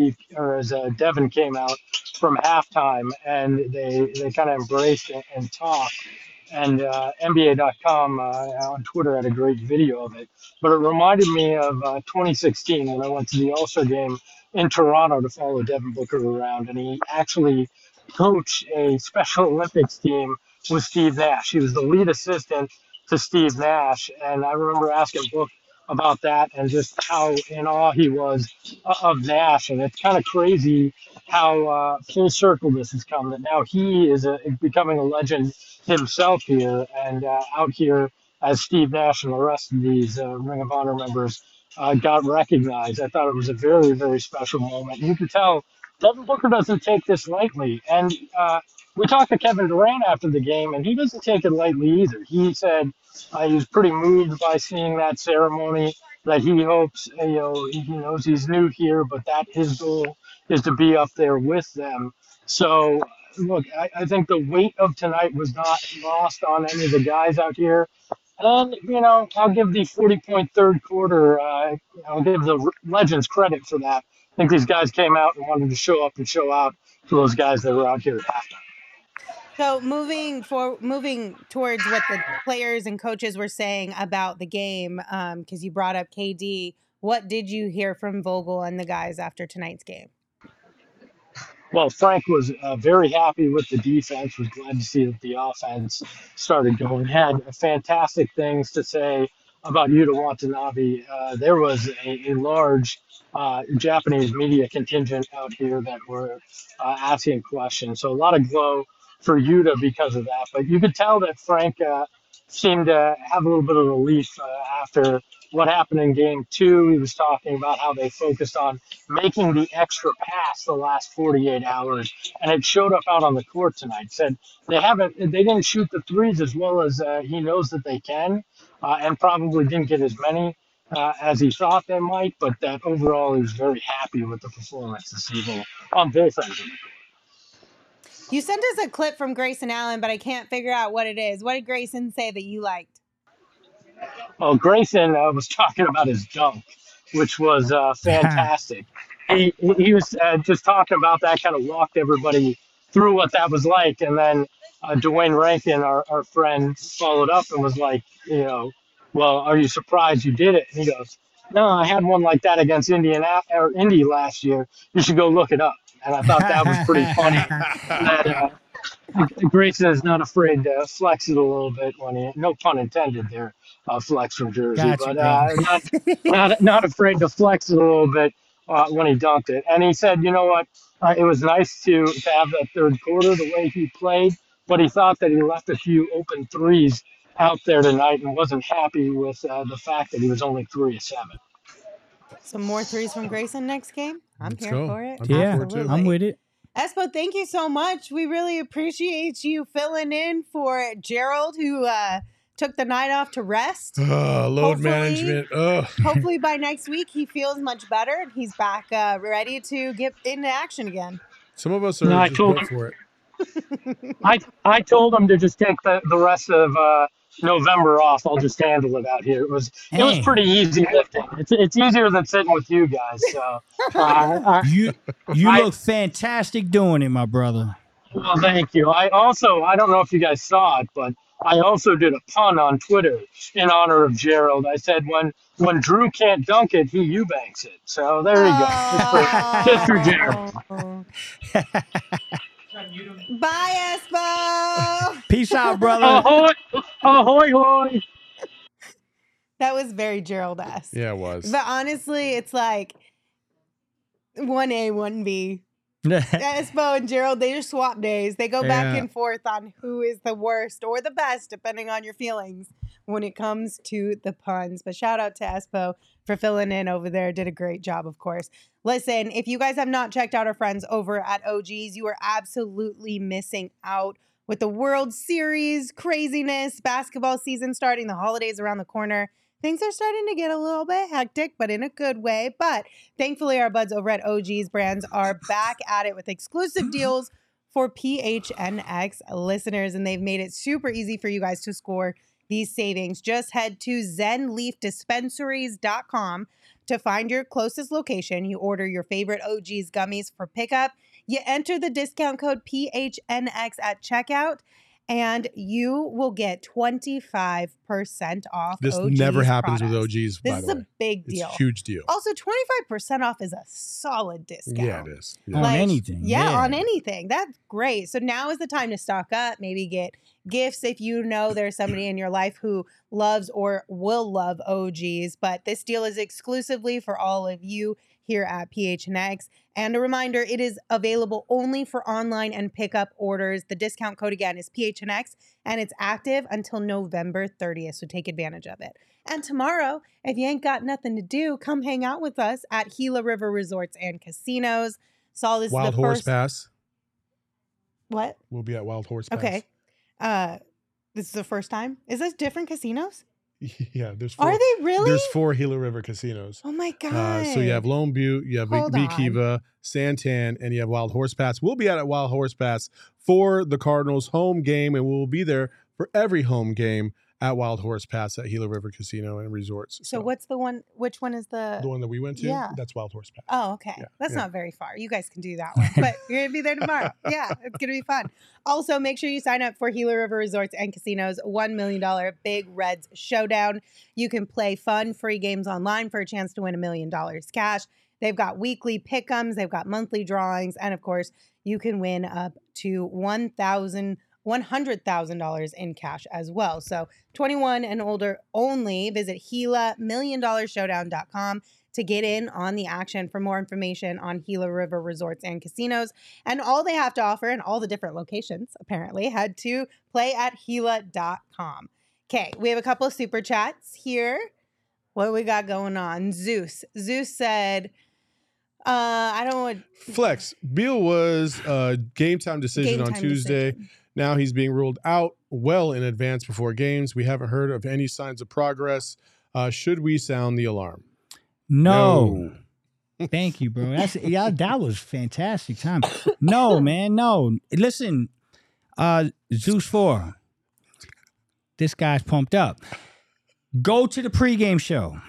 Devin came out from halftime, and they kind of embraced it and talked. And NBA.com on Twitter had a great video of it. But it reminded me of 2016 when I went to the All-Star game in Toronto to follow Devin Booker around. And he actually coached a Special Olympics team with Steve Nash. He was the lead assistant to Steve Nash. And I remember asking Book about that and just how in awe he was of Nash. And it's kind of crazy how full circle this has come, that now he is becoming a legend himself here and out here as Steve Nash and the rest of these Ring of Honor members got recognized. I thought it was a very, very special moment. You can tell Devin Booker doesn't take this lightly. And we talked to Kevin Durant after the game, and he doesn't take it lightly either. He said he was pretty moved by seeing that ceremony, that he hopes, he knows he's new here, but that his goal is to be up there with them. So, look, I think the weight of tonight was not lost on any of the guys out here. And, I'll give the 40-point third quarter, I'll give the Legends credit for that. I think these guys came out and wanted to show up and show out to those guys that were out here at halftime. So moving towards what the players and coaches were saying about the game, because you brought up KD, what did you hear from Vogel and the guys after tonight's game? Well, Frank was very happy with the defense, was glad to see that the offense started going. Had fantastic things to say about Yuta Watanabe. There was a large Japanese media contingent out here that were asking questions. So a lot of glow for Yuta because of that. But you could tell that Frank seemed to have a little bit of relief after what happened in game two. He was talking about how they focused on making the extra pass the last 48 hours, and it showed up out on the court tonight. Said they didn't shoot the threes as well as he knows that they can, and probably didn't get as many as he thought they might, but that overall he was very happy with the performance this evening on both ends of the court. You sent us a clip from Grayson Allen, but I can't figure out what it is. What did Grayson say that you liked? Well, Grayson was talking about his dunk, which was fantastic. He was just talking about that, kind of walked everybody through what that was like. And then Dwayne Rankin, our friend, followed up and was like, well, are you surprised you did it? And he goes, no, I had one like that against Indy last year. You should go look it up. And I thought that was pretty funny. That, Grayson is not afraid to flex it a little bit when he, no pun intended there, flex from Jersey, gotcha, but not afraid to flex it a little bit when he dunked it. And he said, you know what, it was nice to have that third quarter the way he played, but he thought that he left a few open threes out there tonight and wasn't happy with the fact that he was only 3 of 7. Some more threes from Grayson next game. I'm here for it. I'm with it. Espo, thank you so much. We really appreciate you filling in for Gerald, who took the night off to rest. Load management. Hopefully by next week he feels much better and he's back ready to get into action again. Some of us are just built for it. I told him to just take the rest of November off. I'll just handle it out here. It was pretty easy lifting. It's easier than sitting with you guys. So you look fantastic doing it, my brother. Well, thank you. I don't know if you guys saw it, but I also did a pun on Twitter in honor of Gerald. I said when Drew can't dunk it, he Eubanks it. So there you go. Just for Gerald. Bye, Espo. Peace out, brother. Ahoy, hoy. That was very Gerald-esque. Yeah, it was. But honestly, it's like 1A, 1B. Espo and Gerald, they just swap days. They go back and forth on who is the worst or the best, depending on your feelings when it comes to the puns. But shout out to Espo for filling in over there. Did a great job, of course. Listen, if you guys have not checked out our friends over at OG's, you are absolutely missing out with the World Series craziness, basketball season starting, the holidays around the corner, things are starting to get a little bit hectic, but in a good way. But thankfully, our buds over at OG's Brands are back at it with exclusive deals for PHNX listeners, and they've made it super easy for you guys to score these savings. Just head to zenleafdispensaries.com to find your closest location. You order your favorite OG's gummies for pickup. You enter the discount code PHNX at checkout, and you will get 25% off. This OG's never happens products. With OG's, by the way. This is a big deal. It's a huge deal. Also, 25% off is a solid discount. Yeah, it is. Yeah. Like, on anything. Yeah, yeah, on anything. That's great. So now is the time to stock up, maybe get gifts if you know there's somebody in your life who loves or will love OG's. But this deal is exclusively for all of you here at PHNX. And a reminder, it is available only for online and pickup orders. The discount code, again, is PHNX, and it's active until November 30th, so take advantage of it. And tomorrow, if you ain't got nothing to do, come hang out with us at Gila River Resorts and Casinos. Saw this Wild Horse Pass. What? We'll be at Wild Horse Pass. Okay. This is the first time. Is this different casinos? Yeah, there's four. Are they really? There's four Gila River casinos. Oh my god! So you have Lone Butte, you have Kiva, Santan, and you have Wild Horse Pass. We'll be out at Wild Horse Pass for the Cardinals' home game, and we'll be there for every home game at Wild Horse Pass at Gila River Casino and Resorts. So what's the one? Which one is the one that we went to? Yeah, that's Wild Horse Pass. Oh, okay, yeah. That's not very far. You guys can do that one, but you're gonna be there tomorrow. Yeah, it's gonna be fun. Also, make sure you sign up for Gila River Resorts and Casinos $1 million Big Reds Showdown. You can play fun, free games online for a chance to win $1 million cash. They've got weekly pick'ems, they've got monthly drawings, and of course, you can win up to $100,000 in cash as well. So 21 and older only. Visit GilaMillionDollarShowdown.com to get in on the action. For more information on Gila River Resorts and Casinos and all they have to offer and all the different locations, apparently, head to playatgila.com. Okay, we have a couple of super chats here. What we got going on? Zeus said... I don't want... Flex. Beal was a game-time decision on Tuesday. Now he's being ruled out well in advance before games. We haven't heard of any signs of progress. Should we sound the alarm? No. Thank you, bro. That was fantastic time. No, man, no. Listen, Zeus 4, this guy's pumped up. Go to the pregame show.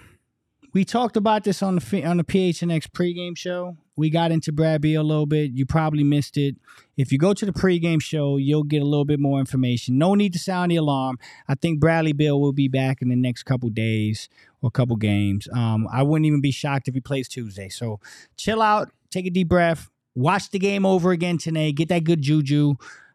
We talked about this on the PHNX pregame show. We got into Brad Beal a little bit. You probably missed it. If you go to the pregame show, you'll get a little bit more information. No need to sound the alarm. I think Bradley Beal will be back in the next couple days or couple games. I wouldn't even be shocked if he plays Tuesday. So chill out. Take a deep breath. Watch the game over again today. Get that good juju.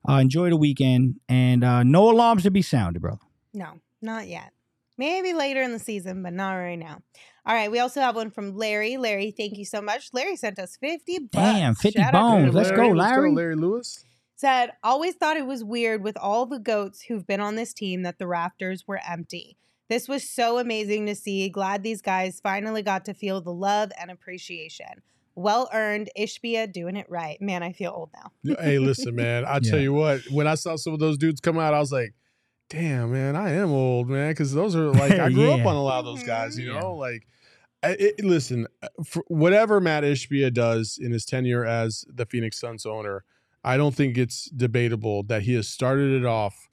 Enjoy the weekend. And no alarms to be sounded, bro. No, not yet. Maybe later in the season, but not right now. All right, we also have one from Larry. Larry, thank you so much. Larry sent us $50. Damn, 50 bones. Let's go, Larry. Let's go, Larry Lewis. Said, always thought it was weird with all the GOATs who've been on this team that the rafters were empty. This was so amazing to see. Glad these guys finally got to feel the love and appreciation. Well-earned. Ishbia doing it right. Man, I feel old now. Hey, listen, man. I tell you what, when I saw some of those dudes come out, I was like, damn, man, I am old, man, because those are like, I grew up on a lot of those guys, you know, like, listen, for whatever Matt Ishbia does in his tenure as the Phoenix Suns owner, I don't think it's debatable that he has started it off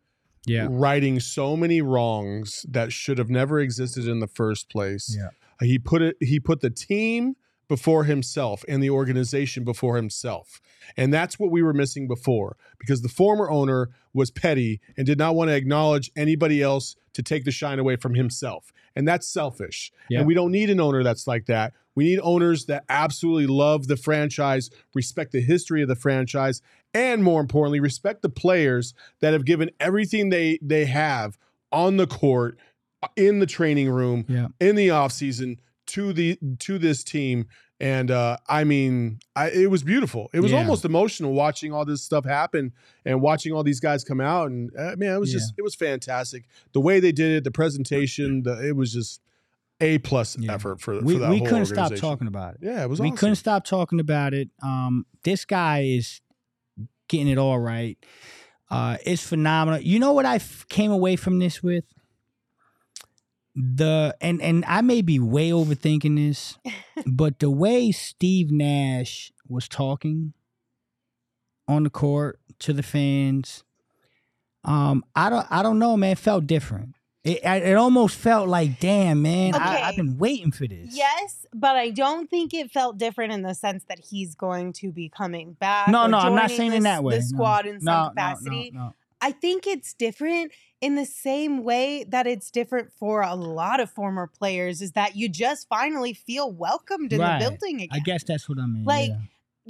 righting so many wrongs that should have never existed in the first place. Yeah. He put the team before himself and the organization before himself. And that's what we were missing before, because the former owner was petty and did not want to acknowledge anybody else to take the shine away from himself. And that's selfish. Yeah. And we don't need an owner that's like that. We need owners that absolutely love the franchise, respect the history of the franchise, and more importantly, respect the players that have given everything they have on the court, in the training room, in the offseason, to this team. And it was beautiful. It was almost emotional watching all this stuff happen and watching all these guys come out. And man, it was just, it was fantastic. The way they did it, the presentation, it was just A+ effort for that whole organization. We couldn't stop talking about it. Yeah, it was awesome. We couldn't stop talking about it. This guy is getting it all right. It's phenomenal. You know what I came away from this with? And I may be way overthinking this, but the way Steve Nash was talking on the court to the fans, I don't know, man. It felt different. It almost felt like, damn, man, okay. I've been waiting for this. Yes, but I don't think it felt different in the sense that he's going to be coming back. No, I'm not saying in that way. The squad in some capacity. No. I think it's different in the same way that it's different for a lot of former players, is that you just finally feel welcomed in the building again. I guess that's what I mean. Like,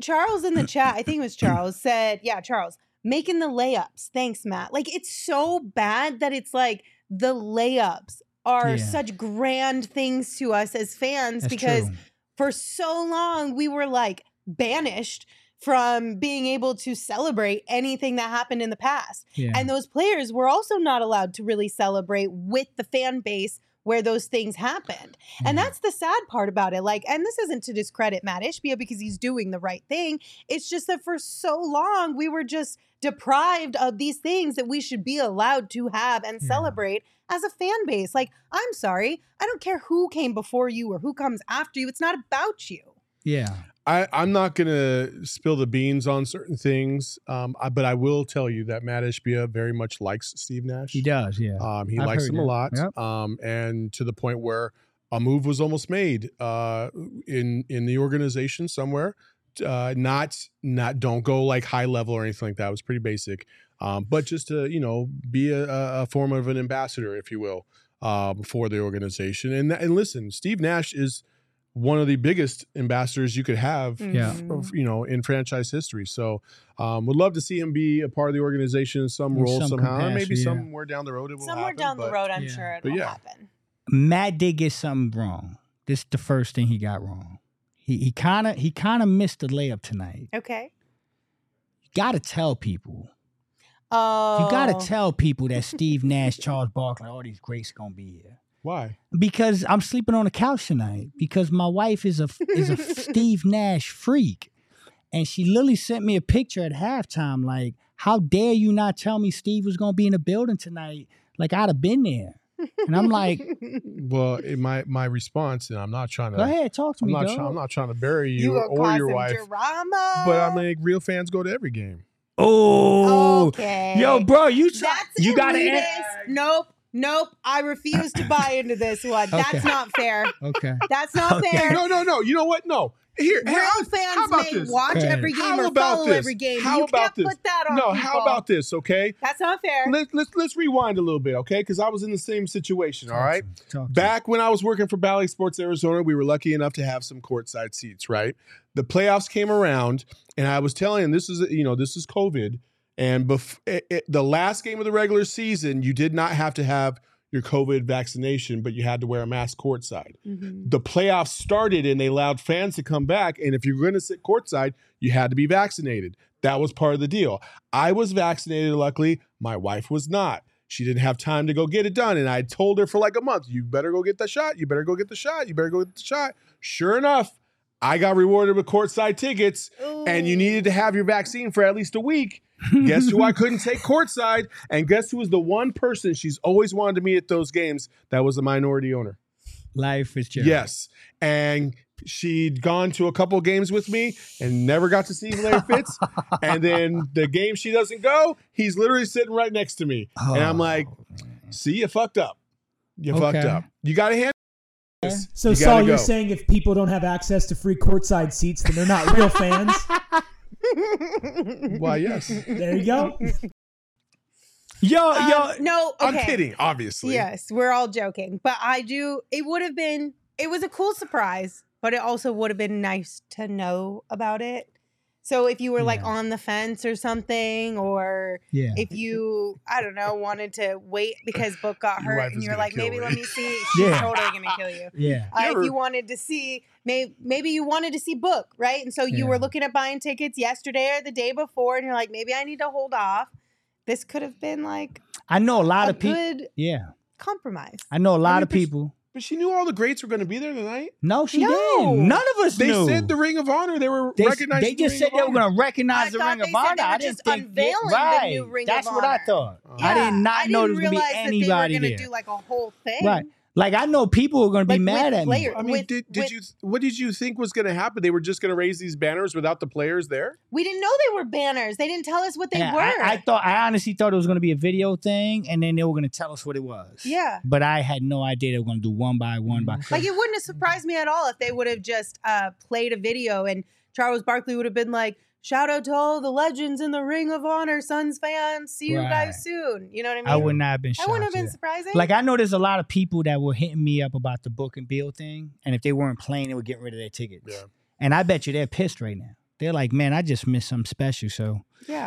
Charles in the chat, I think it was Charles, said, yeah, Charles, making the layups. Thanks, Matt. Like, it's so bad that it's like, the layups are such grand things to us as fans. That's because for so long we were like banished from being able to celebrate anything that happened in the past. Yeah. And those players were also not allowed to really celebrate with the fan base where those things happened. Yeah. And that's the sad part about it. Like, and this isn't to discredit Matt Ishbia because he's doing the right thing. It's just that for so long we were just deprived of these things that we should be allowed to have and celebrate as a fan base. Like, I'm sorry, I don't care who came before you or who comes after you. It's not about you. Yeah. I'm not going to spill the beans on certain things, but I will tell you that Matt Ishbia very much likes Steve Nash. He does, yeah. He likes him a lot, and to the point where a move was almost made in the organization somewhere. Don't go like high level or anything like that. It was pretty basic, but just to be a form of an ambassador, if you will, for the organization. And listen, Steve Nash is one of the biggest ambassadors you could have, in franchise history. So, would love to see him be a part of the organization in some role somehow, or maybe somewhere down the road it will happen. Somewhere down the road, I'm sure it will happen. Matt did get something wrong. This is the first thing he got wrong. He kind of missed the layup tonight. Okay. You got to tell people. Oh. You got to tell people that Steve Nash, Charles Barkley, all these greats going to be here. Why? Because I'm sleeping on the couch tonight because my wife is a Steve Nash freak. And she literally sent me a picture at halftime like, how dare you not tell me Steve was going to be in the building tonight? Like, I'd have been there. And I'm like, well, my response, and I'm not trying to go ahead, talk to me. I'm not trying to bury you or your wife, drama. But I'm like, real fans go to every game. Oh, okay. Yo, bro, you got to ask. Nope. I refuse to buy into this one. Okay. That's not fair. Okay, that's not fair. No. You know what? No. Here, real fans may watch every game or follow every game. You can't put that on people. No, how about this, okay? That's not fair. Let's rewind a little bit, okay? Because I was in the same situation, all right? Back when I was working for Bally Sports Arizona, we were lucky enough to have some courtside seats, right? The playoffs came around, and I was telling him, this is COVID, and the last game of the regular season, you did not have to have your COVID vaccination, but you had to wear a mask courtside. Mm-hmm. The playoffs started and they allowed fans to come back. And if you were going to sit courtside, you had to be vaccinated. That was part of the deal. I was vaccinated, luckily. My wife was not. She didn't have time to go get it done. And I told her for like a month, you better go get the shot. You better go get the shot. You better go get the shot. Sure enough, I got rewarded with courtside tickets. Ooh. And you needed to have your vaccine for at least a week. Guess who I couldn't take courtside? And guess who was the one person she's always wanted to meet at those games that was a minority owner? Larry Fitzgerald. Yes. And she'd gone to a couple games with me and never got to see Larry Fitz. And then the game she doesn't go, he's literally sitting right next to me. Oh, and I'm like, see, you fucked up. You got to handle this. So, Saul, you're saying if people don't have access to free courtside seats, then they're not real fans? Why, yes. There you go. Yo. No, okay. I'm kidding, obviously. Yes, we're all joking. But it was a cool surprise, but it also would have been nice to know about it. So if you were like on the fence or something, or if you, I don't know, wanted to wait because Book got hurt and you're like, maybe let me see. She's totally going to kill you. Yeah. If you wanted to see, maybe you wanted to see Book, right? And so you were looking at buying tickets yesterday or the day before and you're like, maybe I need to hold off. This could have been like, I know a lot of people. Good compromise. I know a lot of people But she knew all the greats were going to be there tonight. No, she didn't. None of us knew. They said the Ring of Honor. They were recognizing. They just said they were going to recognize the Ring of Honor. I didn't think unveiling the new Ring of Honor. That's what I thought. I did not know there was going to be anybody there. I didn't realize that they were going to do like a whole thing. Right. Like, I know people are going to be mad at me. I mean, what did you think was going to happen? They were just going to raise these banners without the players there? We didn't know they were banners. They didn't tell us what they were. I honestly thought it was going to be a video thing, and then they were going to tell us what it was. Yeah. But I had no idea they were going to do one by one by. Like, it wouldn't have surprised me at all if they would have just played a video, and Charles Barkley would have been like, shout out to all the legends in the Ring of Honor, Suns fans. See you guys soon. You know what I mean? I would not have been shocked. I wouldn't have been surprising. Like, I know there's a lot of people that were hitting me up about the Book and Bill thing. And if they weren't playing, they would get rid of their tickets. Yeah. And I bet you they're pissed right now. They're like, man, I just missed something special. So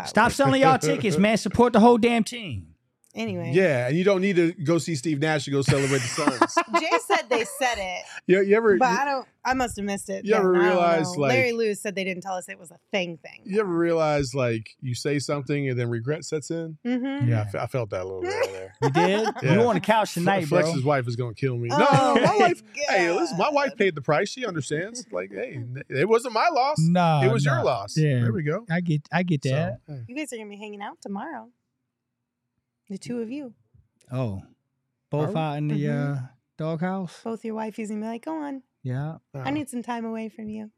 stop selling y'all tickets, man. Support the whole damn team. Anyway. Yeah, and you don't need to go see Steve Nash to go celebrate the Suns. Jay said they said it. Yeah, you ever? But I don't. I must have missed it. You ever realize, like, Larry Lewis said they didn't tell us it was a thing. You ever realize, like, you say something and then regret sets in? Mm-hmm. Yeah, I felt that a little bit there. You did? Yeah. You were on the couch tonight, bro. Flex's wife is gonna kill me. Oh, no, my wife. Hey, listen, my wife paid the price. She understands. Like, hey, it wasn't my loss. No, it was your loss. Yeah, there we go. I get that. So, you guys are gonna be hanging out tomorrow. The two of you. Oh. Both out in the doghouse? Both your wifeys and be like, go on. Yeah. I need some time away from you.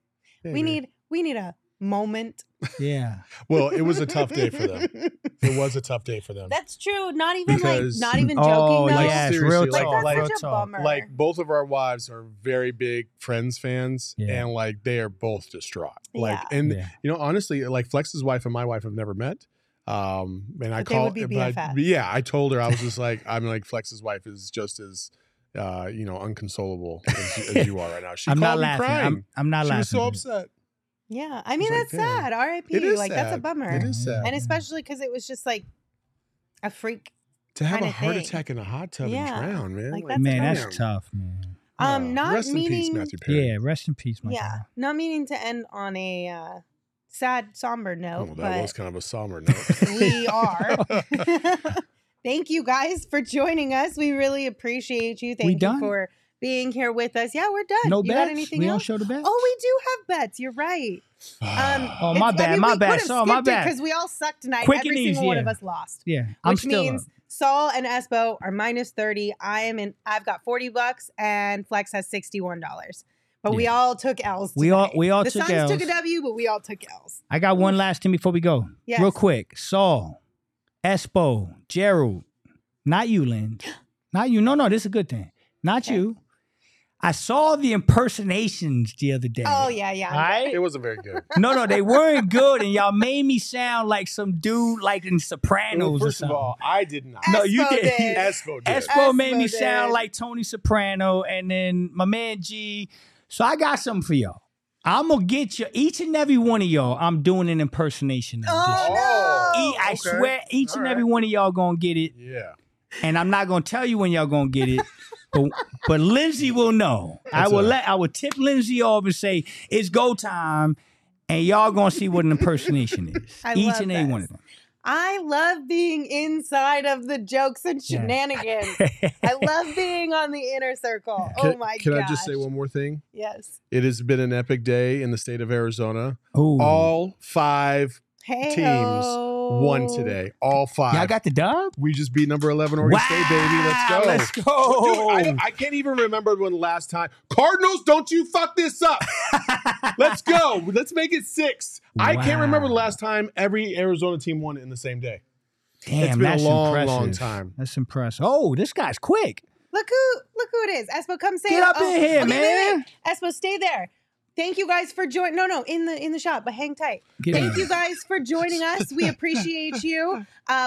Maybe. We need a moment. Yeah. Well, it was a tough day for them. It was a tough day for them. That's true. Not even like not even joking. Oh, no. Yes, seriously, real talk. Like, that's such a bummer. Like, both of our wives are very big Friends fans, and like they are both distraught. Yeah. Like, and you know, honestly, like Flex's wife and my wife have never met. And I called, yeah, I told her, I was just like, I'm like, Flex's wife is just as, you know, unconsolable as you are right now. She I'm not laughing. I'm not laughing. She was so upset. Yeah. I mean, that's sad. R.I.P. Like, that's a bummer. It is sad. And especially because it was just like a freak. To have a heart attack in a hot tub and drown, man. Like, man, that's tough, man. Rest in peace, Matthew Perry. Yeah. Rest in peace, my guy. Not meaning to end on a, sad, somber note. Oh, that was kind of a somber note. We are. Thank you guys for joining us. We really appreciate you. Thank you for being here with us. Yeah, we're done. No bets. Got anything else? Don't show the bets. Oh, we do have bets. You're right. Oh, my bad. I mean, my bad. Saul, my bad. Because we all sucked tonight. Quick Every single one of us lost. Yeah, I'm still means up. Saul and Espo are minus 30. I've got $40 and Flex has $61. But we all took L's tonight. We all took L's. The Suns took a W, but we all took L's. I got one last thing before we go. Yes. Real quick. Saul, Espo, Gerald, not you, Lynn. Not you. No, this is a good thing. Not you. I saw the impersonations the other day. Oh, yeah. All right? It wasn't very good. No, they weren't good, and y'all made me sound like some dude like in Sopranos or something. First of all, I did not. No, you did. Espo made me sound like Tony Soprano, and then my man G. So I got something for y'all. I'm going to get you, each and every one of y'all, I'm doing an impersonation of this. No. I swear, each and every one of y'all going to get it. Yeah. And I'm not going to tell you when y'all going to get it. but Lindsay will know. I will tip Lindsay off and say, it's go time. And y'all going to see what an impersonation is. Each and every one of them. I love being inside of the jokes and shenanigans. I love being on the inner circle. Oh, my God! Can I just say one more thing? Yes. It has been an epic day in the state of Arizona. Ooh. All five teams won today. All five. Y'all got the dub? We just beat number 11 Oregon State, baby. Let's go. Let's go. Dude, I can't even remember when the last time. Cardinals, don't you fuck this up. Let's go. Let's make it 6. I can't remember the last time every Arizona team won in the same day. Damn, it's been a long, long time. That's impressive. Oh, this guy's quick. Look who it is. Espo, come say. Get up in here, man. Espo, stay there. Thank you guys for joining. No, in the shop, but hang tight. Thank you guys for joining us. We appreciate you.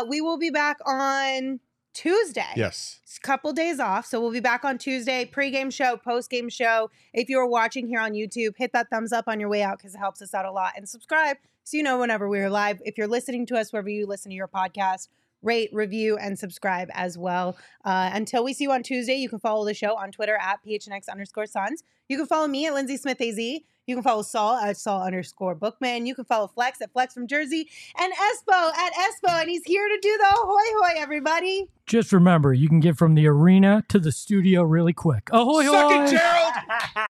We will be back on Tuesday. Yes. It's a couple days off, so we'll be back on Tuesday. Pre-game show, post-game show. If you're watching here on YouTube, hit that thumbs up on your way out because it helps us out a lot. And subscribe so you know whenever we're live. If you're listening to us wherever you listen to your podcast, rate, review, and subscribe as well. Until we see you on Tuesday, you can follow the show on Twitter at PHNX_Suns. You can follow me at Lindsay Smith AZ. You can follow Saul at Saul_Bookman. You can follow Flex at Flex from Jersey and Espo at Espo. And he's here to do the ahoy hoy, everybody. Just remember, you can get from the arena to the studio really quick. Ahoy hoy! Suck it, Gerald!